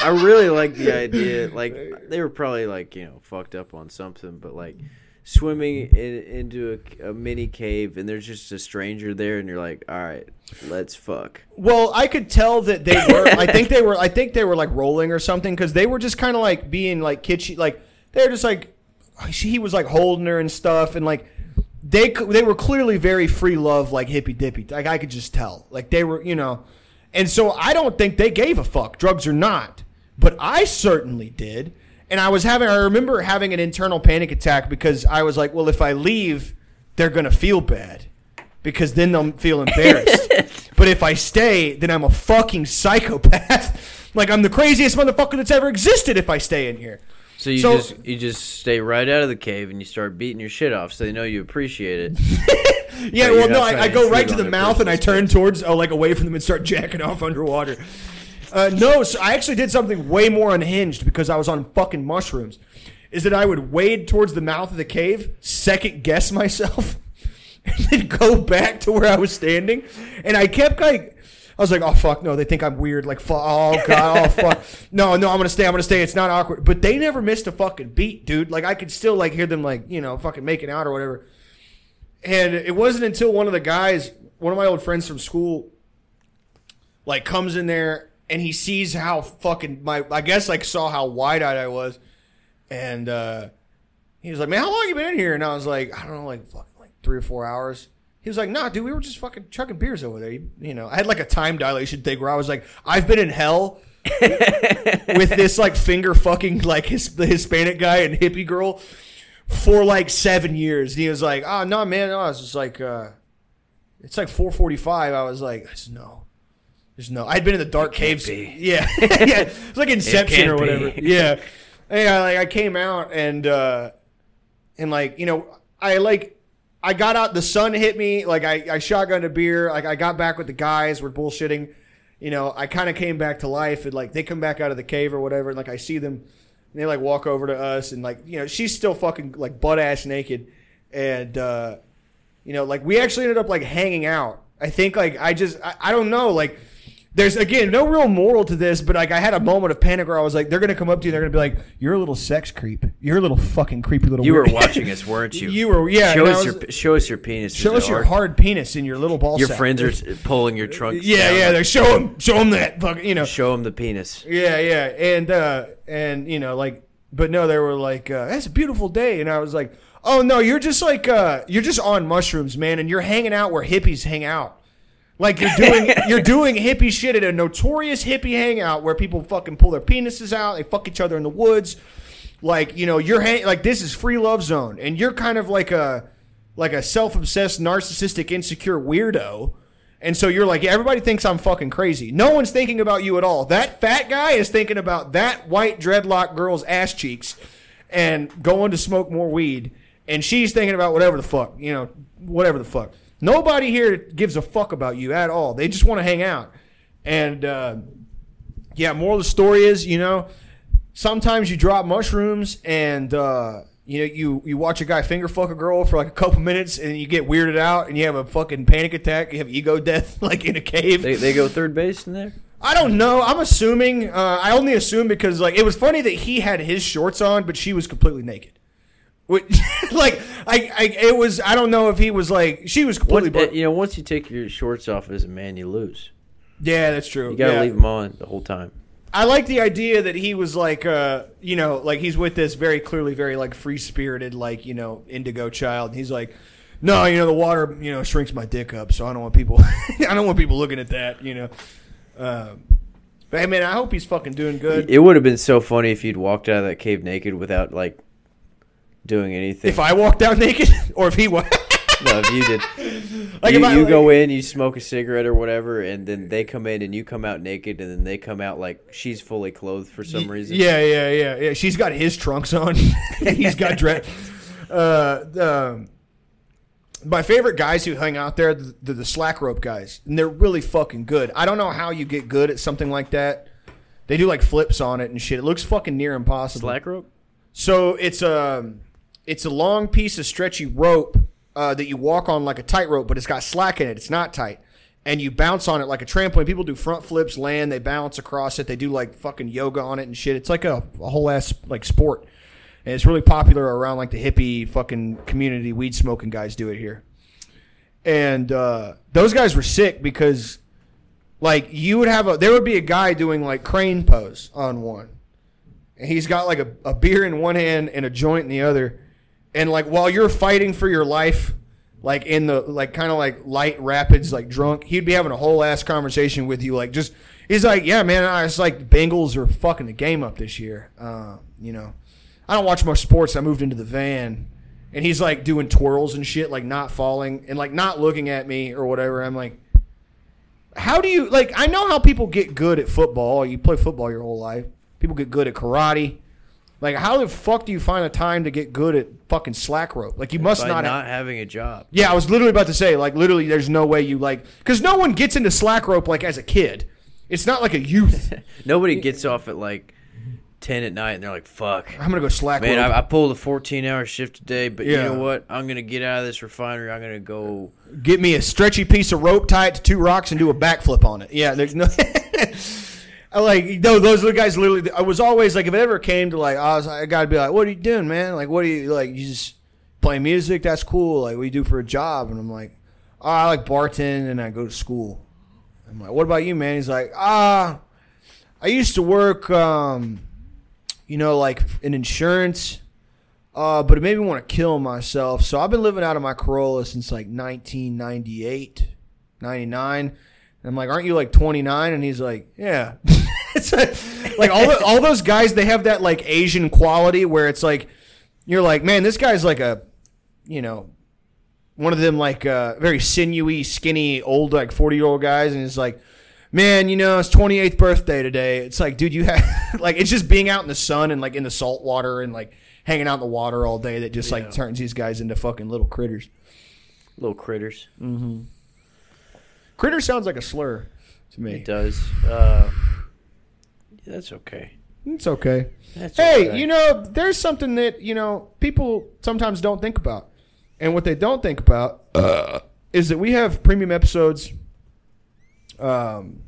I really like the idea. Like, they were probably, like, you know, fucked up on something, but, like, swimming in, into a, a mini cave, and there's just a stranger there, and you're like, all right, let's fuck. Well, I could tell that they were. I think they were. I think they were like rolling or something, because they were just kind of like being like kitschy. Like, they were just like, he was like holding her and stuff, and like they they were clearly very free love, like hippy dippy. Like, I could just tell. Like, they were, you know, and so I don't think they gave a fuck, drugs or not, but I certainly did. And I was having, I remember having an internal panic attack because I was like, well, if I leave, they're going to feel bad because then they'll feel embarrassed. But if I stay, then I'm a fucking psychopath. Like, I'm the craziest motherfucker that's ever existed if I stay in here. So you so, just you just stay right out of the cave and you start beating your shit off so they know you appreciate it. Yeah, well, no, I, I go right to the mouth and I turn towards, oh, like, away from them and start jacking off underwater. Uh, no, so I actually did something way more unhinged because I was on fucking mushrooms. Is that I would wade towards the mouth of the cave, second guess myself, and then go back to where I was standing. And I kept like, I was like, oh fuck, no, they think I'm weird. Like, fuck, oh god, oh fuck, no, no, I'm gonna stay, I'm gonna stay. It's not awkward. But they never missed a fucking beat, dude. Like, I could still like hear them like, you know, fucking making out or whatever. And it wasn't until one of the guys one of my old friends from school, like, comes in there and he sees how fucking my, I guess, like, saw how wide-eyed I was. And uh, he was like, man, how long you been in here? And I was like, I don't know, like, fucking, like, three or four hours. He was like, nah, dude, we were just fucking chucking beers over there. You, you know, I had, like, a time dilation thing where I was like, I've been in hell with this, like, finger fucking, like, his, the Hispanic guy and hippie girl for, like, seven years. And he was like, oh, no, man, no. I was just like, uh, it's like four forty-five. I was like, no, there's no. I'd been in the dark caves. Be. Yeah. Yeah. It's like Inception or whatever. Be. Yeah. And I, like, I came out and, uh, and like, you know, I, like, I got out. The sun hit me. Like, I, I shotgunned a beer. Like, I got back with the guys. We're bullshitting. You know, I kind of came back to life. And, like, they come back out of the cave or whatever. And, like, I see them. And they, like, walk over to us. And, like, you know, she's still fucking, like, butt-ass naked. And, uh, you know, like, we actually ended up, like, hanging out. I think, like, I just, I, I don't know. Like, there's, again, no real moral to this. But, like, I had a moment of panic where I was like, they're going to come up to you. They're going to be like, you're a little sex creep. You're a little fucking creepy little You weird. Were watching us, weren't you? You were, yeah. Show, us, was, your, show us your penis. Show us your hard, hard penis in your little ball your sack. Your friends are pulling your trunk. Yeah, down. Yeah. Like, show them. Show them that. Fucking, you know. Show them the penis. Yeah, yeah. And, uh, and you know, like, but no, they were like, uh, that's a beautiful day. And I was like, oh, no, you're just like, uh, you're just on mushrooms, man, and you're hanging out where hippies hang out. Like, you're doing you're doing hippie shit at a notorious hippie hangout where people fucking pull their penises out, they fuck each other in the woods. Like, you know, you're hang- like, this is free love zone, and you're kind of like a like a self-obsessed, narcissistic, insecure weirdo. And so you're like, yeah, everybody thinks I'm fucking crazy. No one's thinking about you at all. That fat guy is thinking about that white dreadlock girl's ass cheeks and going to smoke more weed. And she's thinking about whatever the fuck, you know, whatever the fuck. Nobody here gives a fuck about you at all. They just want to hang out. And, uh, yeah, moral of the story is, you know, sometimes you drop mushrooms and, uh, you know, you, you watch a guy finger fuck a girl for like a couple minutes and you get weirded out and you have a fucking panic attack. You have ego death like in a cave. They, they go third base in there? I don't know. I'm assuming. Uh, I only assume because, like, it was funny that he had his shorts on, but she was completely naked. Like, I, I, it was, I don't know if he was like, she was completely. Once, bar- you know, once you take your shorts off as a man, you lose. Yeah, that's true. You got to yeah. leave them on the whole time. I like the idea that he was like, uh, you know, like he's with this very clearly, very like free spirited, like, you know, indigo child. And he's like, no, you know, the water, you know, shrinks my dick up. So I don't want people, I don't want people looking at that, you know. Um, but I mean, I hope he's fucking doing good. It would have been so funny if you'd walked out of that cave naked without like, doing anything. If I walked out naked, or if he walked. No, if you did. Like you, if I, you like, go in, you smoke a cigarette or whatever, and then they come in and you come out naked, and then they come out like she's fully clothed for some y- reason. Yeah, yeah, yeah, yeah. She's got his trunks on. He's got dread. Uh, um, my favorite guys who hang out there, the, the slack rope guys, and they're really fucking good. I don't know how you get good at something like that. They do like flips on it and shit. It looks fucking near impossible. Slack rope. So it's a. Um, It's a long piece of stretchy rope uh, that you walk on like a tightrope, but it's got slack in it. It's not tight. And you bounce on it like a trampoline. People do front flips, land. They bounce across it. They do like fucking yoga on it and shit. It's like a, a whole ass like sport. And it's really popular around like the hippie fucking community. Weed smoking guys do it here. And uh, those guys were sick because like you would have a – there would be a guy doing like crane pose on one. And he's got like a, a beer in one hand and a joint in the other. And, like, while you're fighting for your life, like, in the, like, kind of, like, light rapids, like, drunk, he'd be having a whole-ass conversation with you. Like, just, he's like, yeah, man, I was like, Bengals are fucking the game up this year. Uh, you know, I don't watch much sports. I moved into the van. And he's, like, doing twirls and shit, like, not falling and, like, not looking at me or whatever. I'm like, how do you, like, I know how people get good at football. You play football your whole life. People get good at karate. Like, how the fuck do you find the time to get good at fucking slack rope? Like, you must not... By not having a job. Yeah, I was literally about to say, like, literally there's no way you, like... Because no one gets into slack rope, like, as a kid. It's not like a youth. Nobody gets off at, like, ten at night, and they're like, fuck. I'm going to go slack Man, rope. Man, I, I pulled a fourteen-hour shift today, but yeah. You know what? I'm going to get out of this refinery. I'm going to go... Get me a stretchy piece of rope, tie it to two rocks, and do a backflip on it. Yeah, there's no... Like, no, those little guys literally, I was always, like, if it ever came to, like, I was, I got to be like, what are you doing, man? Like, what are you, like, you just play music? That's cool. Like, what do you do for a job? And I'm like, oh, I like bartending and I go to school. I'm like, what about you, man? He's like, ah, I used to work, um, you know, like in insurance, uh, but it made me want to kill myself. So I've been living out of my Corolla since like nineteen ninety-eight, ninety-nine. And I'm like, aren't you like twenty-nine? And he's like, yeah. It's like, like all the, all those guys, they have that like Asian quality where it's like, you're like, man, this guy's like a, you know, one of them like uh, very sinewy, skinny, old like forty-year-old guys, and it's like, man, you know, it's twenty-eighth birthday today. It's like, dude, you have like it's just being out in the sun and like in the salt water and like hanging out in the water all day that just yeah. like turns these guys into fucking little critters. Little critters. Mm-hmm. Critter sounds like a slur to me. It does. Uh, that's okay. It's okay. That's hey, okay. You know, there's something that, you know, people sometimes don't think about. And what they don't think about uh. is that we have premium episodes um,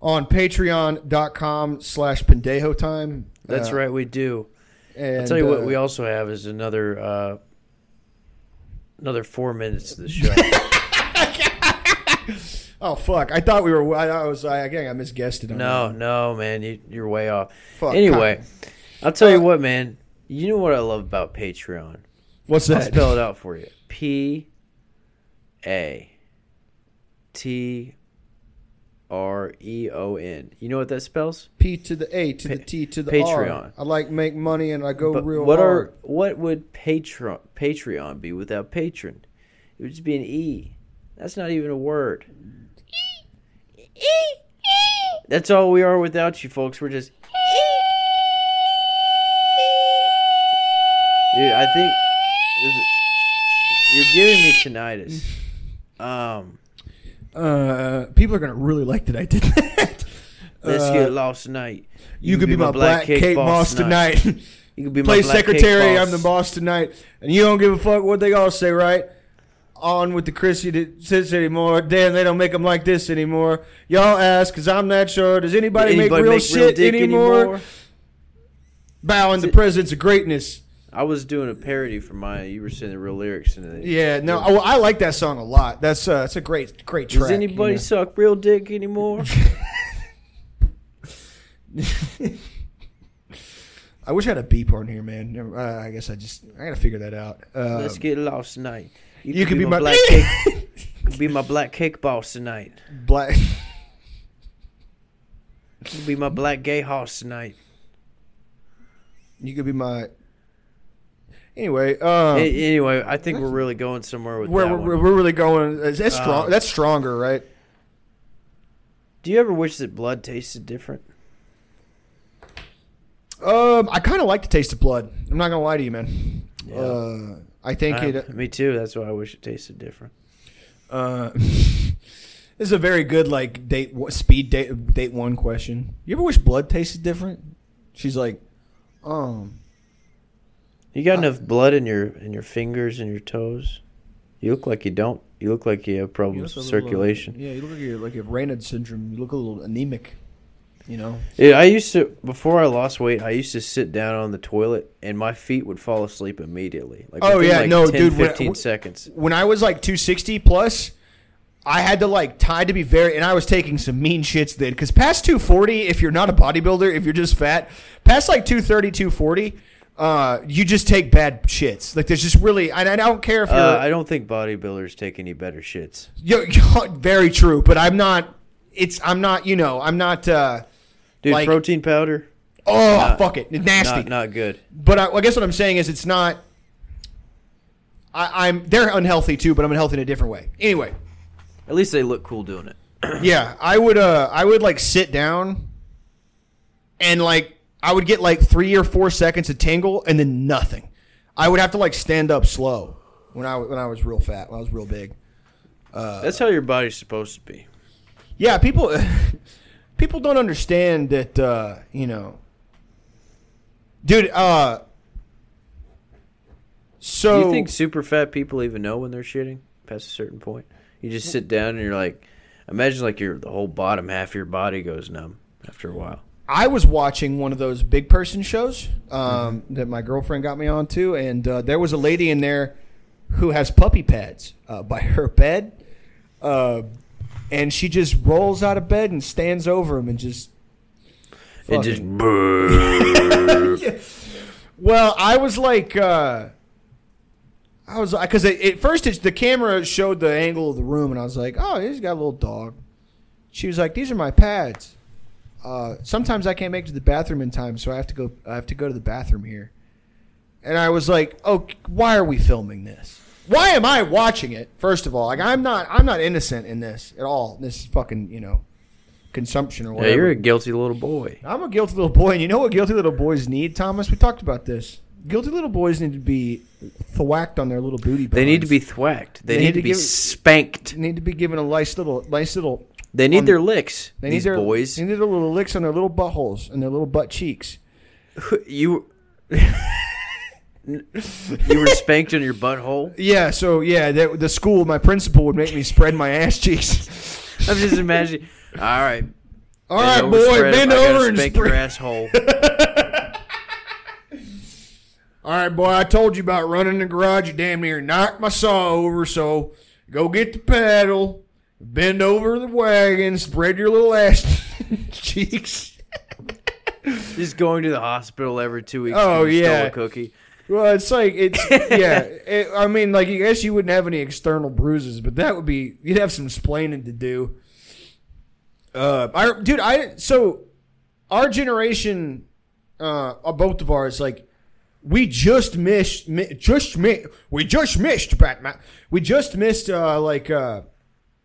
on patreon.com slash Pendejo Time. That's uh, right, we do. And I'll tell you uh, what we also have is another, uh, another four minutes to the show. Oh fuck! I thought we were. I, I was. I, again, I misguessed it. No, that. no, man, you, you're way off. Fuck, anyway, God. I'll tell uh, you what, man. You know what I love about Patreon? What's that? I'll spell it out for you. P A T R E O N. You know what that spells? P to the A to pa- the T to the Patreon. R. I like make money and I go but real what hard. Are, what would Patreon Patreon be without patron? It would just be an E. That's not even a word. That's all we are without you, folks. We're just... Dude, I think... You're giving me tinnitus. Um, uh, people are going to really like that I did that. Let's uh, get lost tonight. You, you could be, be my black cape boss tonight. tonight. You could be Play my black secretary, I'm the boss tonight. And you don't give a fuck what they all say, right? On with the Chrissy that sits anymore. Damn, they don't make them like this anymore. Y'all ask, because I'm not sure. Does anybody, anybody make real make shit real anymore? anymore? Bow in the presence of greatness. I was doing a parody for my. You were singing the real lyrics. And yeah, no, I, I like that song a lot. That's uh, that's a great, great track. Does anybody you know? suck real dick anymore? I wish I had a beep on here, man. Uh, I guess I just I gotta figure that out. Um, Let's get lost tonight. You, you could be, be my, my black cake. You could be my black cake boss tonight. Black. You could be my black gay hoss tonight. You could be my. Anyway, um, a- anyway, I think we're really going somewhere with we're, that. We're, we're really going. That's strong. Uh, that's stronger, right? Do you ever wish that blood tasted different? Um, I kind of like the taste of blood. I'm not gonna lie to you, man. Yeah. Uh, I think um, it. Me too. That's why I wish it tasted different. Uh, this is a very good like date speed date date one question. You ever wish blood tasted different? She's like, um, you got I, enough blood in your in your fingers and your toes. You look like you don't. You look like you have problems with circulation. Little, yeah, you look like you like you have Raynaud syndrome. You look a little anemic. You know. Yeah, I used to before I lost weight. I used to sit down on the toilet, and my feet would fall asleep immediately. Like, oh yeah, like no, ten, dude. Fifteen when, seconds. When I was like two sixty plus, I had to like tie to be very, and I was taking some mean shits then. Because past two forty, if you're not a bodybuilder, if you're just fat, past like two thirty, two forty, uh, you just take bad shits. Like there's just really, and I don't care if you're. Uh, I don't think bodybuilders take any better shits. Yo, yo, very true, but I'm not. It's I'm not. You know, I'm not. Uh, Dude, like, protein powder? Oh, not, fuck it. It's nasty. Not, not good. But I, I guess what I'm saying is it's not... I, I'm They're unhealthy, too, but I'm unhealthy in a different way. Anyway. At least they look cool doing it. Yeah. I would, uh, I would, like, sit down and, like, I would get, like, three or four seconds of tingle and then nothing. I would have to, like, stand up slow when I, when I was real fat, when I was real big. Uh, That's how your body's supposed to be. Yeah, people... People don't understand that, uh, you know. Dude, uh. So. Do you think super fat people even know when they're shitting past a certain point? You just sit down and you're like, imagine like your the whole bottom half of your body goes numb after a while. I was watching one of those big person shows um, mm-hmm. that my girlfriend got me onto, and uh, there was a lady in there who has puppy pads uh, by her bed. Uh, and she just rolls out of bed and stands over him and just... Fucking... It just... yeah. Well, I was like... Uh, I was like... Because at first it's, the camera showed the angle of the room, and I was like, oh, he's got a little dog. She was like, these are my pads. Uh, sometimes I can't make it to the bathroom in time, so I have to go. I have to go to the bathroom here. And I was like, "Oh, why are we filming this? Why am I watching it? First of all, like I'm not. I'm not innocent in this at all. This is fucking, you know, consumption or whatever." Yeah, you're a guilty little boy. I'm a guilty little boy, and you know what guilty little boys need, Thomas? We talked about this. Guilty little boys need to be thwacked on their little booty bones. They need to be thwacked. They, they need, need to be give, spanked. They need to be given a nice little, nice little. They need on, their licks. They these need their, boys. They need their little licks on their little buttholes and their little butt cheeks. You, you were spanked on your butthole? Yeah. So yeah, the, the school, my principal would make me spread my ass cheeks. I'm just imagining. All right. All right, boy. Bend over and spank your asshole. All right, boy. I told you about running in the garage. You damn near knocked my saw over. So go get the paddle. Bend over the wagon, spread your little ass cheeks. Just going to the hospital every two weeks. Oh, yeah. A cookie. Well, it's like, it's, yeah. It, I mean, like, I guess you wouldn't have any external bruises, but that would be, you'd have some splaining to do. Uh, I, dude, I, so our generation, uh, both of ours, like, we just missed, mi- just mi- we just missed Batman. We just missed, uh, like, uh,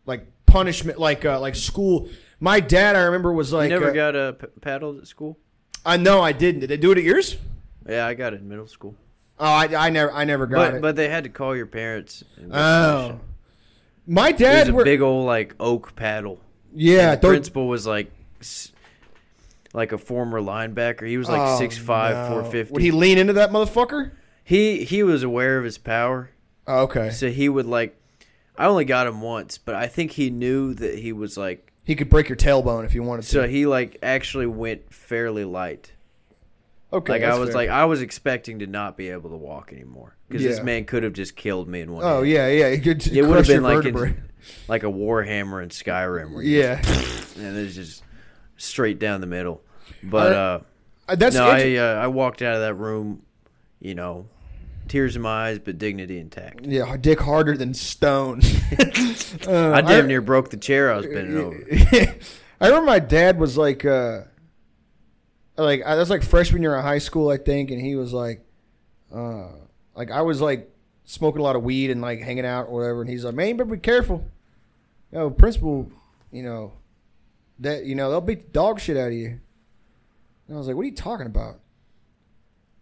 like punishment, like uh, like school. My dad, I remember, was like... You never uh, got uh, p- paddled at school? I uh, No, I didn't. Did they do it at yours? Yeah, I got it in middle school. Oh, I, I never I never got but, it. But they had to call your parents. Oh. My dad... It was a were, big old, like, oak paddle. Yeah. The don't... principal was, like, like a former linebacker. He was, like, oh, six five, no. four fifty. Would he lean into that motherfucker? He, he was aware of his power. Oh, okay. So he would, like... I only got him once, but I think he knew that he was like... He could break your tailbone if he wanted to. So he like actually went fairly light. Okay, like I was fair. Like I was expecting to not be able to walk anymore because yeah. This man could have just killed me in one. Oh hand. yeah, yeah, he could it would have been like in, like a Warhammer in Skyrim. Where yeah, just, and it's just straight down the middle. But uh, uh, that's no, I uh, I walked out of that room, you know. Tears in my eyes, but dignity intact. Yeah, dick harder than stone. uh, I damn near I, broke the chair I was bending over. I remember my dad was like, uh, like I was like freshman year of high school, I think, and he was like, uh, like I was like smoking a lot of weed and like hanging out or whatever, and he's like, man, you better be careful. You know, principal, you know, that you know they'll beat the dog shit out of you. And I was like, what are you talking about?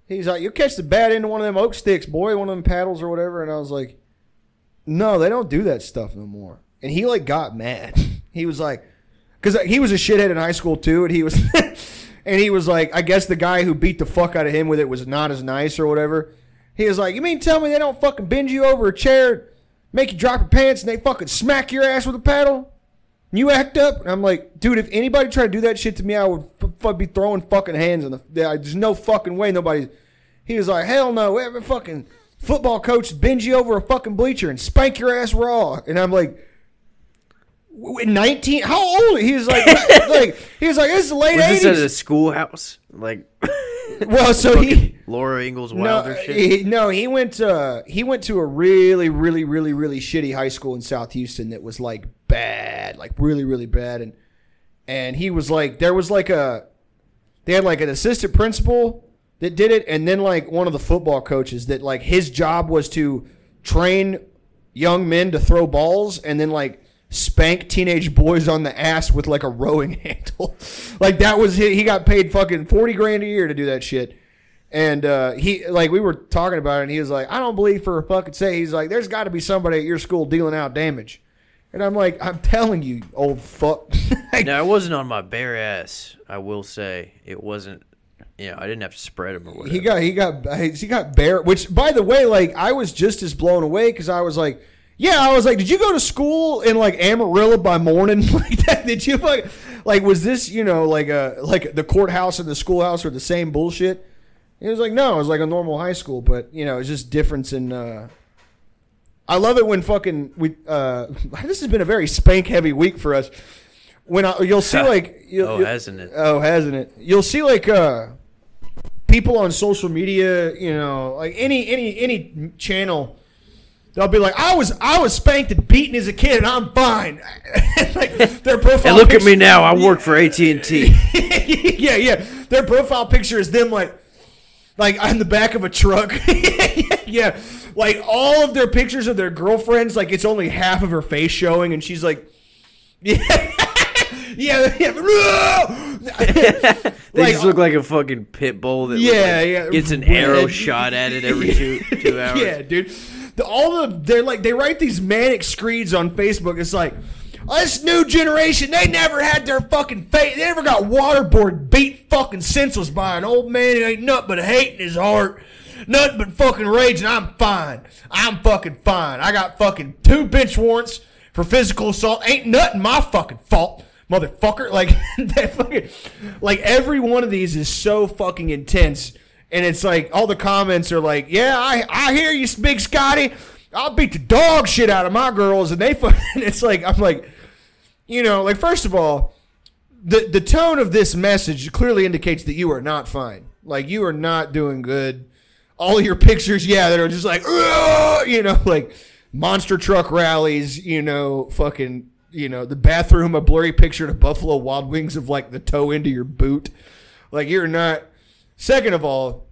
He's like, you'll catch the bat into one of them oak sticks, boy, one of them paddles or whatever. And I was like, no, they don't do that stuff no more. And he, like, got mad. He was like, because he was a shithead in high school, too. And he was, and he was like, I guess the guy who beat the fuck out of him with it was not as nice or whatever. He was like, you mean tell me they don't fucking bend you over a chair, make you drop your pants, and they fucking smack your ass with a paddle? You act up? And I'm like, dude, if anybody tried to do that shit to me, I would f- f- be throwing fucking hands. In the, there's no fucking way nobody's... He was like, hell no, every fucking football coach bends you over a fucking bleacher and spank your ass raw. And I'm like, nineteen? How old? He was like, like he was like, this is the late was eighties. Was this at a schoolhouse? Like, well, so he... Laura Ingalls Wilder no, shit? He, no, he went, to, he went to a really, really, really, really shitty high school in South Houston that was like bad, like really, really bad. And and he was like, there was like a... They had like an assistant principal... that did it, and then like one of the football coaches that like his job was to train young men to throw balls and then like spank teenage boys on the ass with like a rowing handle. Like that was his, he got paid fucking forty grand a year to do that shit. And uh, he like we were talking about it and he was like, I don't believe for a fucking say. He's like, there's got to be somebody at your school dealing out damage. And I'm like, I'm telling you, old fuck. Like, now, it wasn't on my bare ass, I will say. It wasn't. You know, I didn't have to spread him or whatever. He got, he got, he got bare, which, by the way, like, I was just as blown away because I was like, yeah, I was like, did you go to school in, like, Amarillo by morning? Like, that? Did you, like, like, was this, you know, like, a, like the courthouse and the schoolhouse are the same bullshit? He was like, no, it was like a normal high school, but, you know, it's just difference in, uh, I love it when fucking we. Uh, this has been a very spank heavy week for us. When I, you'll see like you'll, oh you'll, hasn't it oh hasn't it you'll see like uh, people on social media, you know, like any any any channel. They'll be like, I was I was spanked and beaten as a kid, and I'm fine. Like their profile. And look picture, at me now. I work for A T and T. Yeah, yeah. Their profile picture is them like, like on the back of a truck. Yeah, like all of their pictures of their girlfriends. Like it's only half of her face showing, and she's like, yeah. Yeah, yeah. They like, just look like a fucking pit bull that yeah, like, yeah. gets an arrow shot at it every two two hours. Yeah, dude. The, all the they're like they write these manic screeds on Facebook. It's like oh, this new generation. They never had their fucking face. They never got waterboard beat fucking senseless by an old man who ain't nothing but hate in his heart, nothing but fucking rage. And I'm fine. I'm fucking fine. I got fucking two bench warrants for physical assault. Ain't nothing my fucking fault. Motherfucker, like that fucking, like every one of these is so fucking intense, and it's like all the comments are like, "Yeah, I, I hear you, Big Scotty. I'll beat the dog shit out of my girls," and they fucking. It's like I'm like, you know, like first of all, the the tone of this message clearly indicates that you are not fine. Like you are not doing good. All your pictures, yeah, that are just like, ugh, you know, like monster truck rallies, you know, fucking. You know, the bathroom, a blurry picture to Buffalo Wild Wings of, like, the toe into your boot. Like, you're not... Second of all,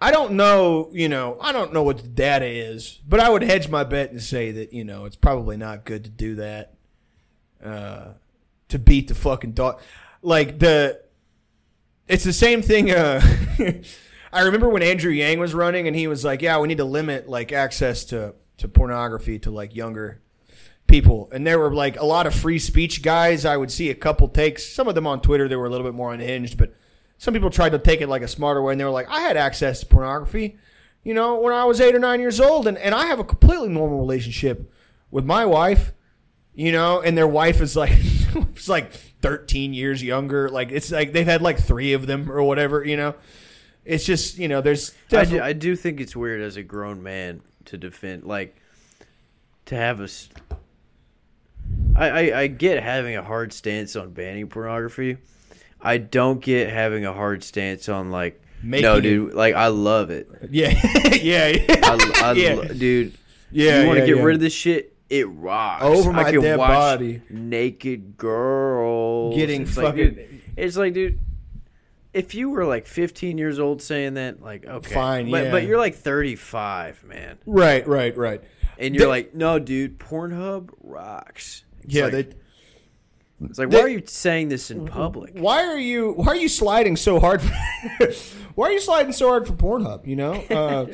I don't know, you know, I don't know what the data is, but I would hedge my bet and say that, you know, it's probably not good to do that. Uh, to beat the fucking dog. Like, the... It's the same thing... Uh, I remember when Andrew Yang was running, and he was like, yeah, we need to limit, like, access to, to pornography to, like, younger... people, and there were like a lot of free speech guys. I would see a couple takes, some of them on Twitter, they were a little bit more unhinged, but some people tried to take it like a smarter way, and they were like, I had access to pornography, you know, when I was eight or nine years old, and, and I have a completely normal relationship with my wife, you know, and their wife is like it's like thirteen years younger, like it's like they've had like three of them or whatever, you know. It's just, you know, there's definitely- I, do, I do think it's weird as a grown man to defend, like to have a I, I, I get having a hard stance on banning pornography. I don't get having a hard stance on, like, Making no, dude, it. Like, I love it. Yeah, yeah, yeah. I, I yeah. Lo- dude, yeah, you want to yeah, get yeah. rid of this shit? It rocks. Over my I can dead watch body. Naked girls. Getting it's fucking... Like, dude, it's like, dude, if you were, like, fifteen years old saying that, like, okay. Fine, but, yeah. But you're, like, thirty-five, man. Right, right, right. And you're they, like, no, dude, Pornhub rocks. It's yeah, like, they, it's like, they, why are you saying this in public? Why are you why are you sliding so hard? For, why are you sliding so hard for Pornhub? You know, uh,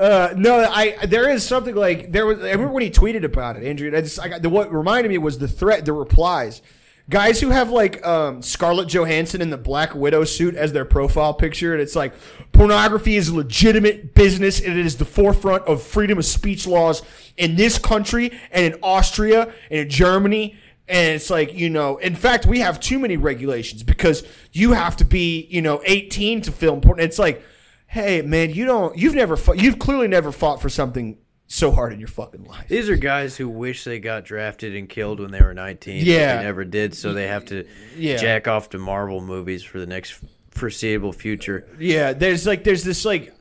uh, no, I there is something like there was. I remember when he tweeted about it, Andrew. And I just I got the what reminded me was the threat, the replies. Guys who have, like, um, Scarlett Johansson in the Black Widow suit as their profile picture, and it's like, pornography is a legitimate business, and it is the forefront of freedom of speech laws in this country and in Austria and in Germany. And it's like, you know, in fact, we have too many regulations because you have to be, you know, eighteen to film porn. It's like, hey, man, you don't, you've never, fought, you've clearly never fought for something so hard in your fucking life. These are guys who wish they got drafted and killed when they were nineteen. Yeah. They never did, so they have to yeah. jack off to Marvel movies for the next foreseeable future. Yeah, there's like, there's this like,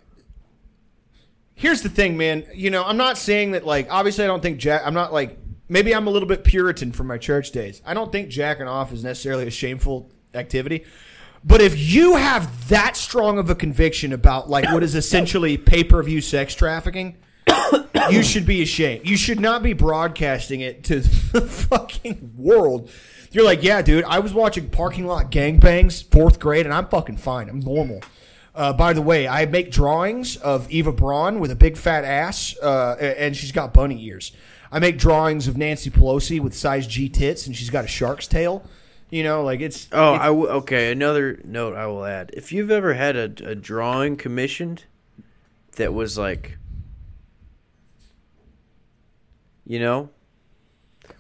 here's the thing, man. You know, I'm not saying that, like, obviously I don't think jack, I'm not like, maybe I'm a little bit Puritan from my church days. I don't think jacking off is necessarily a shameful activity. But if you have that strong of a conviction about, like, what is essentially pay-per-view sex trafficking, you should be ashamed. You should not be broadcasting it to the fucking world. You're like, yeah, dude, I was watching Parking Lot Gangbangs, fourth grade, and I'm fucking fine. I'm normal. Uh, by the way, I make drawings of Eva Braun with a big fat ass, uh, and she's got bunny ears. I make drawings of Nancy Pelosi with size G tits, and she's got a shark's tail. You know, like it's... Oh, it's, I w- okay, another note I will add. If you've ever had a, a drawing commissioned that was like... You know,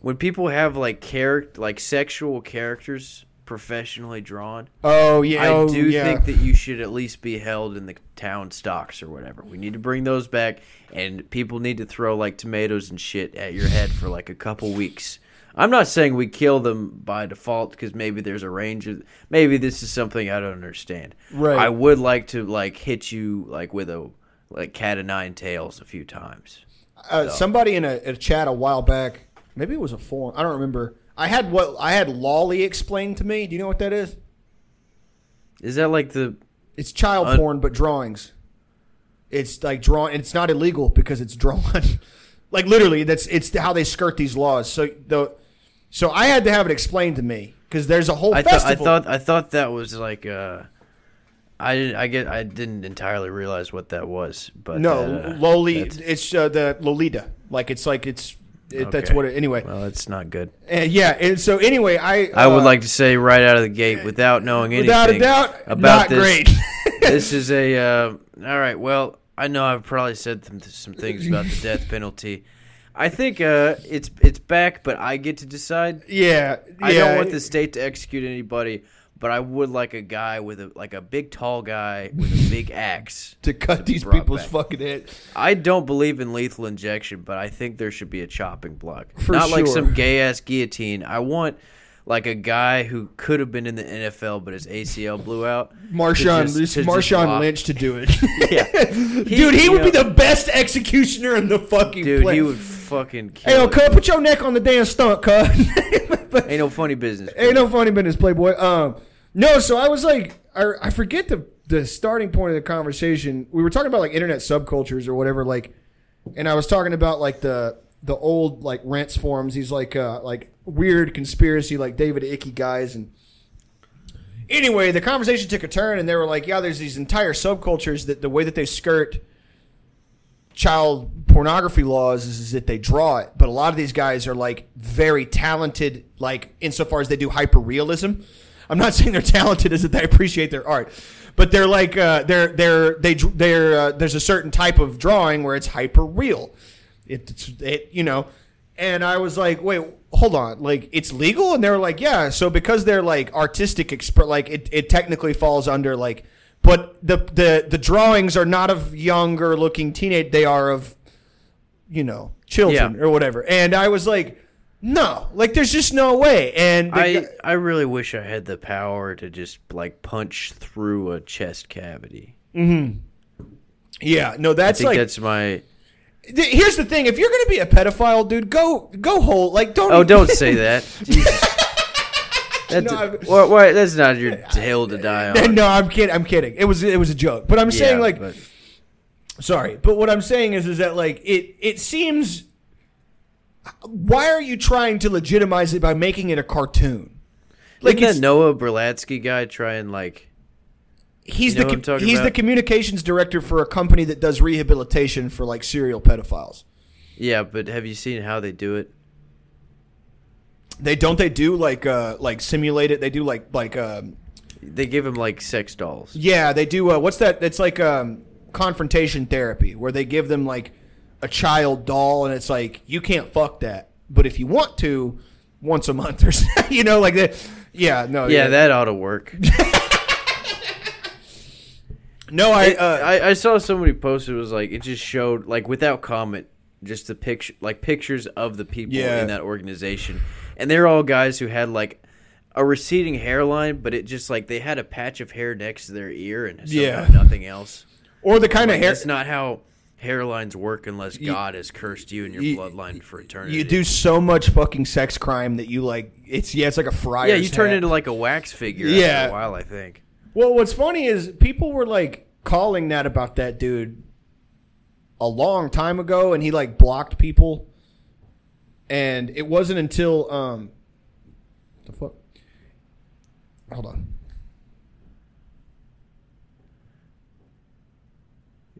when people have like character, like sexual characters professionally drawn. Oh, yeah. I oh, do yeah. think that you should at least be held in the town stocks or whatever. We need to bring those back, and people need to throw, like, tomatoes and shit at your head for, like, a couple weeks. I'm not saying we kill them by default because maybe there's a range of – maybe this is something I don't understand. Right. I would like to, like, hit you, like, with a like cat of nine tails a few times. Uh, so. Somebody in a, a chat a while back – maybe it was a forum. I don't remember – I had what I had Lolly explained to me. Do you know what that is? Is that like the? It's child un- porn, but drawings. It's like drawn. It's not illegal because it's drawn. Like literally, that's it's how they skirt these laws. So the, so I had to have it explained to me because there's a whole I festival. Th- I thought I thought that was like. Uh, I didn't. I get. I didn't entirely realize what that was. But no, that, uh, Lolly. It's uh, the Lolita. Like it's like it's. It, okay. That's what it, anyway. Well, it's not good. Uh, yeah, and so anyway, I uh, I would like to say right out of the gate, without knowing anything, without a doubt, about not this, great. This is a uh, all right. Well, I know I've probably said some, some things about the death penalty. I think uh, it's it's back, but I get to decide. Yeah, yeah, I don't want the state to execute anybody, but I would like a guy with a like a big tall guy with a big axe to cut to these people's back. Fucking heads. I don't believe in lethal injection, but I think there should be a chopping block. For Not sure. like some gay ass guillotine. I want like a guy who could have been in the N F L but his A C L blew out. Marshawn just, this, Marshawn Lynch to do it. Yeah. He, dude, he would know, be the best executioner in the fucking dude, place. Dude, he would fucking kill. Hey, yo, cuz, put your neck on the damn stump, cuz. Ain't no funny business. Ain't no funny business, Playboy. Um No, so I was like, I, I forget the, the starting point of the conversation. We were talking about like internet subcultures or whatever, like, and I was talking about like the the old like rants forums. These like uh, like weird conspiracy like David Icke guys. And anyway, the conversation took a turn, and they were like, yeah, there's these entire subcultures that the way that they skirt child pornography laws is, is that they draw it, but a lot of these guys are like very talented, like insofar as they do hyper realism. I'm not saying they're talented, is that I appreciate their art, but they're like uh, they're they're they they're uh, there's a certain type of drawing where it's hyper real, it, it's it you know, and I was like, wait, hold on, like it's legal, and they were like, yeah, so because they're like artistic expert, like it, it technically falls under like, but the the the drawings are not of younger looking teenage, they are of, you know, children yeah. or whatever, and I was like. No, like there's just no way, and I guy, I really wish I had the power to just like punch through a chest cavity. Mm-hmm. Yeah, no, that's I think like that's my. Th- here's the thing: if you're gonna be a pedophile, dude, go go whole like don't. Oh, don't say that. That's, no, well, well, that's not your hill to die on. No, I'm kidding. I'm kidding. It was it was a joke, but I'm saying yeah, like, but... sorry, but what I'm saying is is that like it it seems. Why are you trying to legitimize it by making it a cartoon? Like Didn't that Noah Berlatsky guy try and like he's you know the com- he's about? the communications director for a company that does rehabilitation for like serial pedophiles. Yeah, but have you seen how they do it? They don't they do like uh, like simulate it. They do like like um, they give him like sex dolls. Yeah, they do. Uh, what's that? It's like um, confrontation therapy where they give them like. A child doll, and it's like you can't fuck that, but if you want to, once a month or so, you know, like that. Yeah, no, yeah, yeah. That ought to work. no, I, it, uh, I I saw somebody post it was like it just showed like without comment, just the picture, like pictures of the people yeah. in that organization, and they're all guys who had like a receding hairline, but it just like they had a patch of hair next to their ear and yeah. nothing else, or the kind like, of hair. That's not how. Hairlines work unless God you, has cursed you and your you, bloodline for eternity. You do so much fucking sex crime that you like. It's yeah, it's like a friar's. Yeah, you turn hat. into like a wax figure. Yeah. After a while, I think. Well, what's funny is people were like calling that about that dude a long time ago, and he like blocked people. And it wasn't until um, the fuck. Hold on.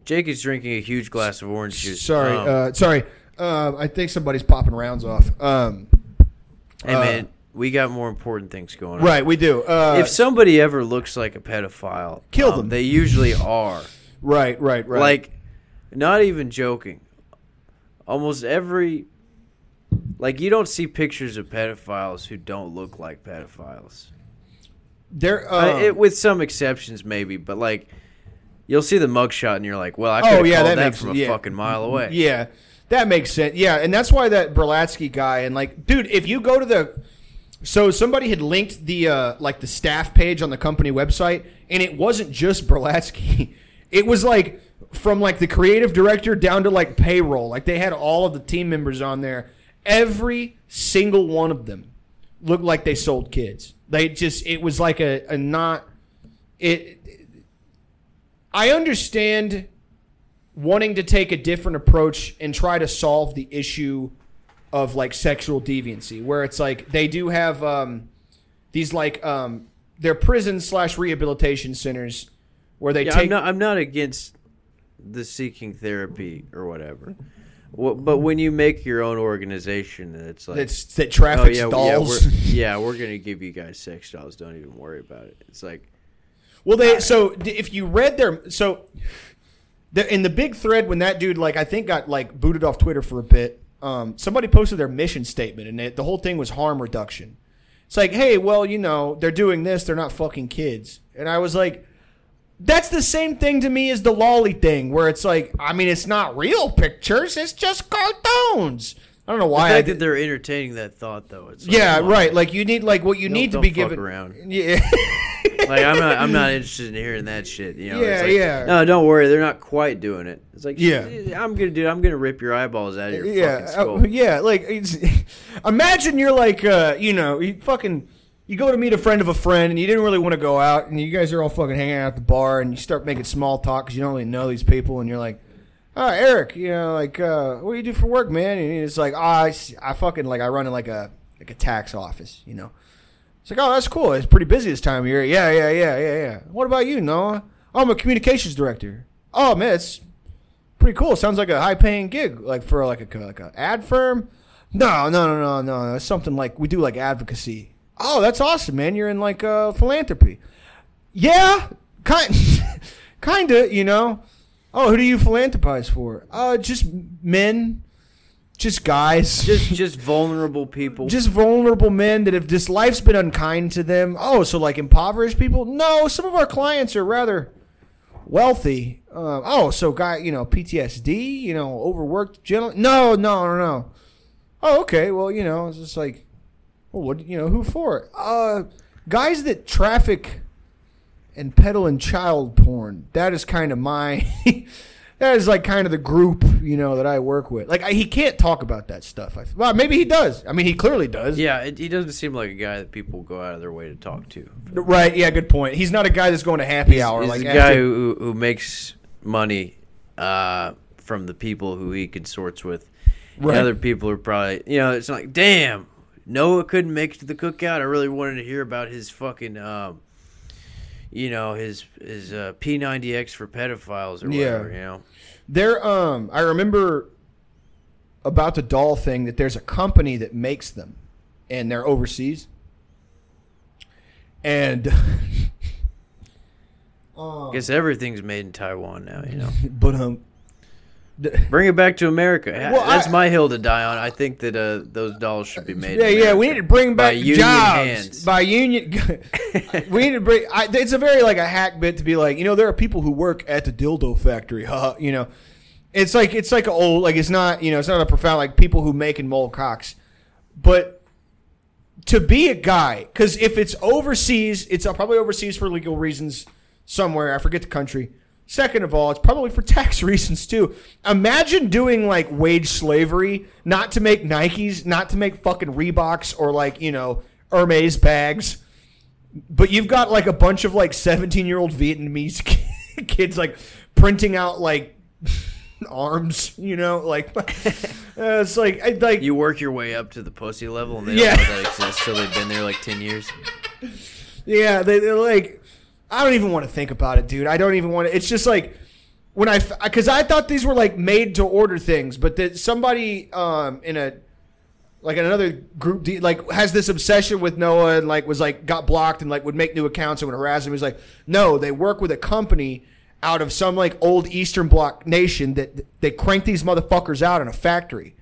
Jake is drinking a huge glass of orange juice. Sorry, um, uh, sorry. Uh, I think somebody's popping rounds off. Um, hey, uh, man, we got more important things going on. Right, we do. Uh, if somebody ever looks like a pedophile, kill um, them. They usually are. Right, right, right. Like, not even joking. Almost every... Like, you don't see pictures of pedophiles who don't look like pedophiles. There, um, uh, it, with some exceptions maybe, but like you'll see the mugshot and you're like, well, I could have oh, yeah, called that, that makes, from a yeah. fucking mile away. Yeah, that makes sense. Yeah, and that's why that Berlatsky guy and like, dude, if you go to the so somebody had linked the uh, like the staff page on the company website, and it wasn't just Berlatsky. It was like from like the creative director down to like payroll. Like they had all of the team members on there. Every single one of them looked like they sold kids. They just it was like a, a not it. I understand wanting to take a different approach and try to solve the issue of like sexual deviancy, where it's like they do have um, these like um, their prison slash rehabilitation centers where they yeah, take. I'm not, I'm not against the seeking therapy or whatever, well, but when you make your own organization, it's like it's, that traffics oh, yeah, dolls. Yeah, we're, yeah, we're gonna give you guys sex dolls. Don't even worry about it. It's like. Well, they so if you read their so the, in the big thread when that dude like I think got like booted off Twitter for a bit, um, somebody posted their mission statement and it, the whole thing was harm reduction. It's like, hey, well, you know, they're doing this, they're not fucking kids, and I was like, that's the same thing to me as the lolly thing, where it's like, I mean, it's not real pictures, it's just cartoons. I don't know why. The fact I did. that they're entertaining that thought, though. It's yeah, like, right. Like you need, like what you don't, need to be given. Around. Yeah. Like I'm not, I'm not interested in hearing that shit. You know. Yeah, it's like, yeah. No, don't worry. They're not quite doing it. It's like, yeah, I'm gonna do. I'm gonna rip your eyeballs out of your yeah, fucking skull. Uh, yeah, like it's, imagine you're like, uh, you know, you fucking, you go to meet a friend of a friend, and you didn't really want to go out, and you guys are all fucking hanging out at the bar, and you start making small talk because you don't really know these people, and you're like. Oh, uh, Eric, you know, like, uh, what do you do for work, man? And it's like, oh, I, I fucking, like, I run in, like, a like a tax office, you know. It's like, oh, that's cool. It's pretty busy this time of year. Yeah, yeah, yeah, yeah, yeah. What about you, Noah? Oh, I'm a communications director. Oh, man, it's pretty cool. Sounds like a high-paying gig, like, for, like, a like a ad firm. No, no, no, no, no. It's something like, we do, like, advocacy. Oh, that's awesome, man. You're in, like, uh, philanthropy. Yeah, kind kind of, you know. Oh, who do you philanthropize for? Uh, just men, just guys, just just vulnerable people, just vulnerable men that have this life's been unkind to them. Oh, so like impoverished people? No, some of our clients are rather wealthy. Uh, oh, so guy, you know, P T S D, you know, overworked gentleman. No, no, no, no. Oh, okay. Well, you know, it's just like, well, what, you know, who for? Uh, guys that traffic. And peddling child porn. That is kind of my... that is like kind of the group, you know, that I work with. Like, I, he can't talk about that stuff. I, well, maybe he does. I mean, he clearly does. Yeah, it, he doesn't seem like a guy that people go out of their way to talk to. Right, yeah, good point. He's not a guy that's going to happy he's, hour. He's like a guy who, who makes money uh, from the people who he consorts with. Right. And other people are probably... You know, it's like, damn, Noah couldn't make it to the cookout. I really wanted to hear about his fucking... Um, you know, his his uh, P ninety X for pedophiles or whatever, yeah. You know. There, um, I remember about the doll thing that there's a company that makes them, and they're overseas. And... I guess everything's made in Taiwan now, you know. But, um... Bring it back to America. Well, That's I, my hill to die on. I think that uh, those dolls should be made. Yeah, yeah. We need to bring back by jobs hands. by union. we need to bring. I, it's a very like a hack bit to be like, you know, there are people who work at the dildo factory. Huh? You know, it's like it's like an old like it's not you know it's not a profound like people who make and mold cocks, but to be a guy because if it's overseas, it's probably overseas for legal reasons somewhere. I forget the country. Second of all, it's probably for tax reasons, too. Imagine doing, like, wage slavery, not to make Nikes, not to make fucking Reeboks or, like, you know, Hermes bags. But you've got, like, a bunch of, like, seventeen-year-old Vietnamese kids, like, printing out, like, arms, you know? Like, uh, it's like, I, like... You work your way up to the pussy level, and they don't yeah. know that exists, so they've been there, like, ten years. Yeah, they, they're, like... I don't even want to think about it, dude. I don't even want to. It's just like when I, because I thought these were like made to order things, but that somebody um, in a, like in another group, like has this obsession with Noah and like was like got blocked and like would make new accounts and would harass him. He's like, no, they work with a company out of some like old Eastern Bloc nation that they crank these motherfuckers out in a factory.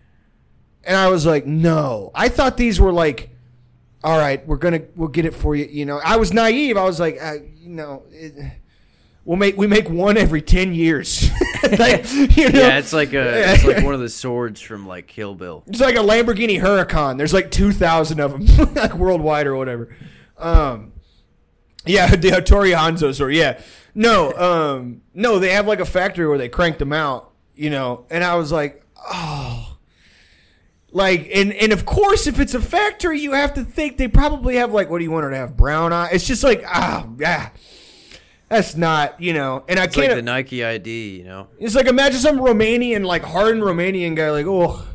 And I was like, no, I thought these were like all right, we're gonna we'll get it for you. You know, I was naive. I was like, I, you know, it, we'll make we make one every ten years. Like, you know? Yeah, it's like a it's like one of the swords from like Kill Bill. It's like a Lamborghini Huracan. There's like two thousand of them, like worldwide or whatever. Um, yeah, the Hattori Hanzo sword. Yeah, no, um, no, they have like a factory where they cranked them out. You know, and I was like, oh. Like, and, and of course, if it's a factory, you have to think they probably have, like, what do you want her to have, brown eye? It's just like, ah, yeah, that's not, you know. And I it's can't. It's like the Nike I D, you know. It's like, imagine some Romanian, like, hardened Romanian guy, like, oh,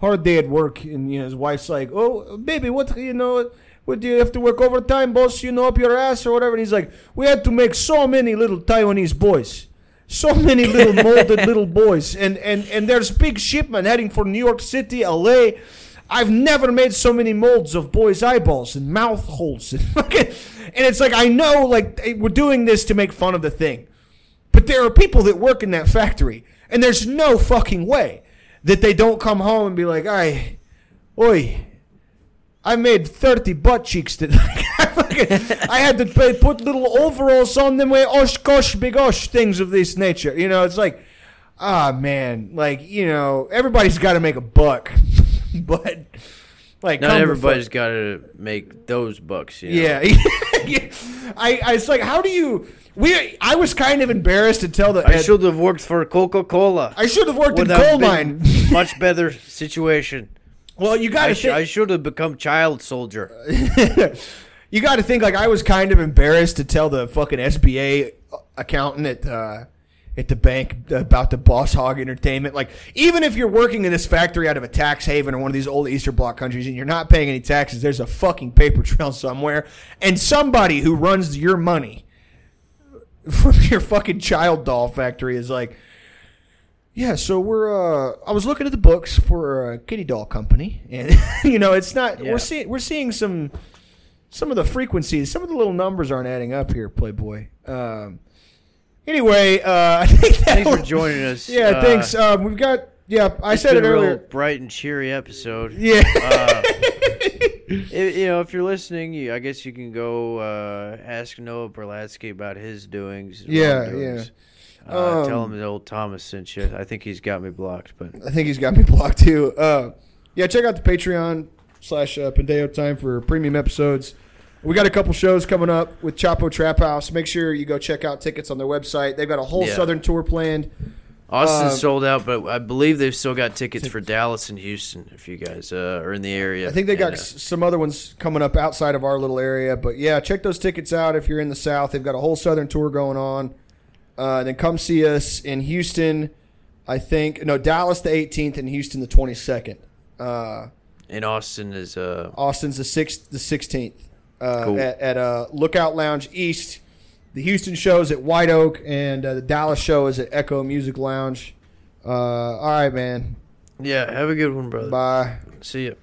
hard day at work. And, you know, his wife's like, oh, baby, what, you know, what do you have to work overtime, boss, you know, up your ass or whatever. And he's like, we had to make so many little Taiwanese boys. So many little molded little boys. And, and, and there's big shipment heading for New York City, L A. I've never made so many molds of boys' eyeballs and mouth holes. And, and it's like, I know, like, we're doing this to make fun of the thing. But there are people that work in that factory. And there's no fucking way that they don't come home and be like, I, oi, I made thirty butt cheeks today. I had to pay, put little overalls on them, way osh, gosh, big osh, things of this nature. You know, it's like, ah, man, like, you know, everybody's got to make a buck. But, like, not everybody's got to make those bucks, you know? Yeah. I, I, it's like, how do you, we, I was kind of embarrassed to tell the. I should have worked for Coca-Cola. I should have worked in coal mine. Much better situation. Well, you got to think. I should have become child soldier. You got to think, like, I was kind of embarrassed to tell the fucking S B A accountant at uh, at the bank about the Boss Hog Entertainment. Like, even if you're working in this factory out of a tax haven or one of these old Eastern Bloc countries and you're not paying any taxes, there's a fucking paper trail somewhere. And somebody who runs your money from your fucking child doll factory is like, yeah, so we're. Uh, I was looking at the books for a kitty doll company, and you know, it's not. Yeah. We're seeing we're seeing some. Some of the frequencies, some of the little numbers aren't adding up here, Playboy. Um, anyway, uh, I think thanks for joining us. Yeah, uh, thanks. Um, we've got yeah. I said it earlier. Real bright and cheery episode. Yeah. Uh, if, you know, if you're listening, you, I guess you can go uh, ask Noah Berlatsky about his doings. Yeah, yeah. Uh, um, tell him the old Thomas and shit. I think he's got me blocked, but I think he's got me blocked too. Uh, yeah, check out the Patreon slash uh, Pendejo Time for premium episodes. We got a couple shows coming up with Chapo Trap House. Make sure you go check out tickets on their website. They've got a whole yeah. Southern tour planned. Austin's uh, sold out, but I believe they've still got tickets for Dallas and Houston if you guys uh, are in the area. I think they got and, uh, some other ones coming up outside of our little area. But, yeah, check those tickets out if you're in the South. They've got a whole Southern tour going on. Uh, then come see us in Houston, I think. No, Dallas the eighteenth and Houston the twenty-second. Uh, and Austin is uh, – Austin's the sixth, the sixteenth. Uh, cool. At, at uh, Lookout Lounge East. The Houston show is at White Oak, and uh, the Dallas show is at Echo Music Lounge. Uh, all right, man. Yeah, have a good one, brother. Bye. See ya.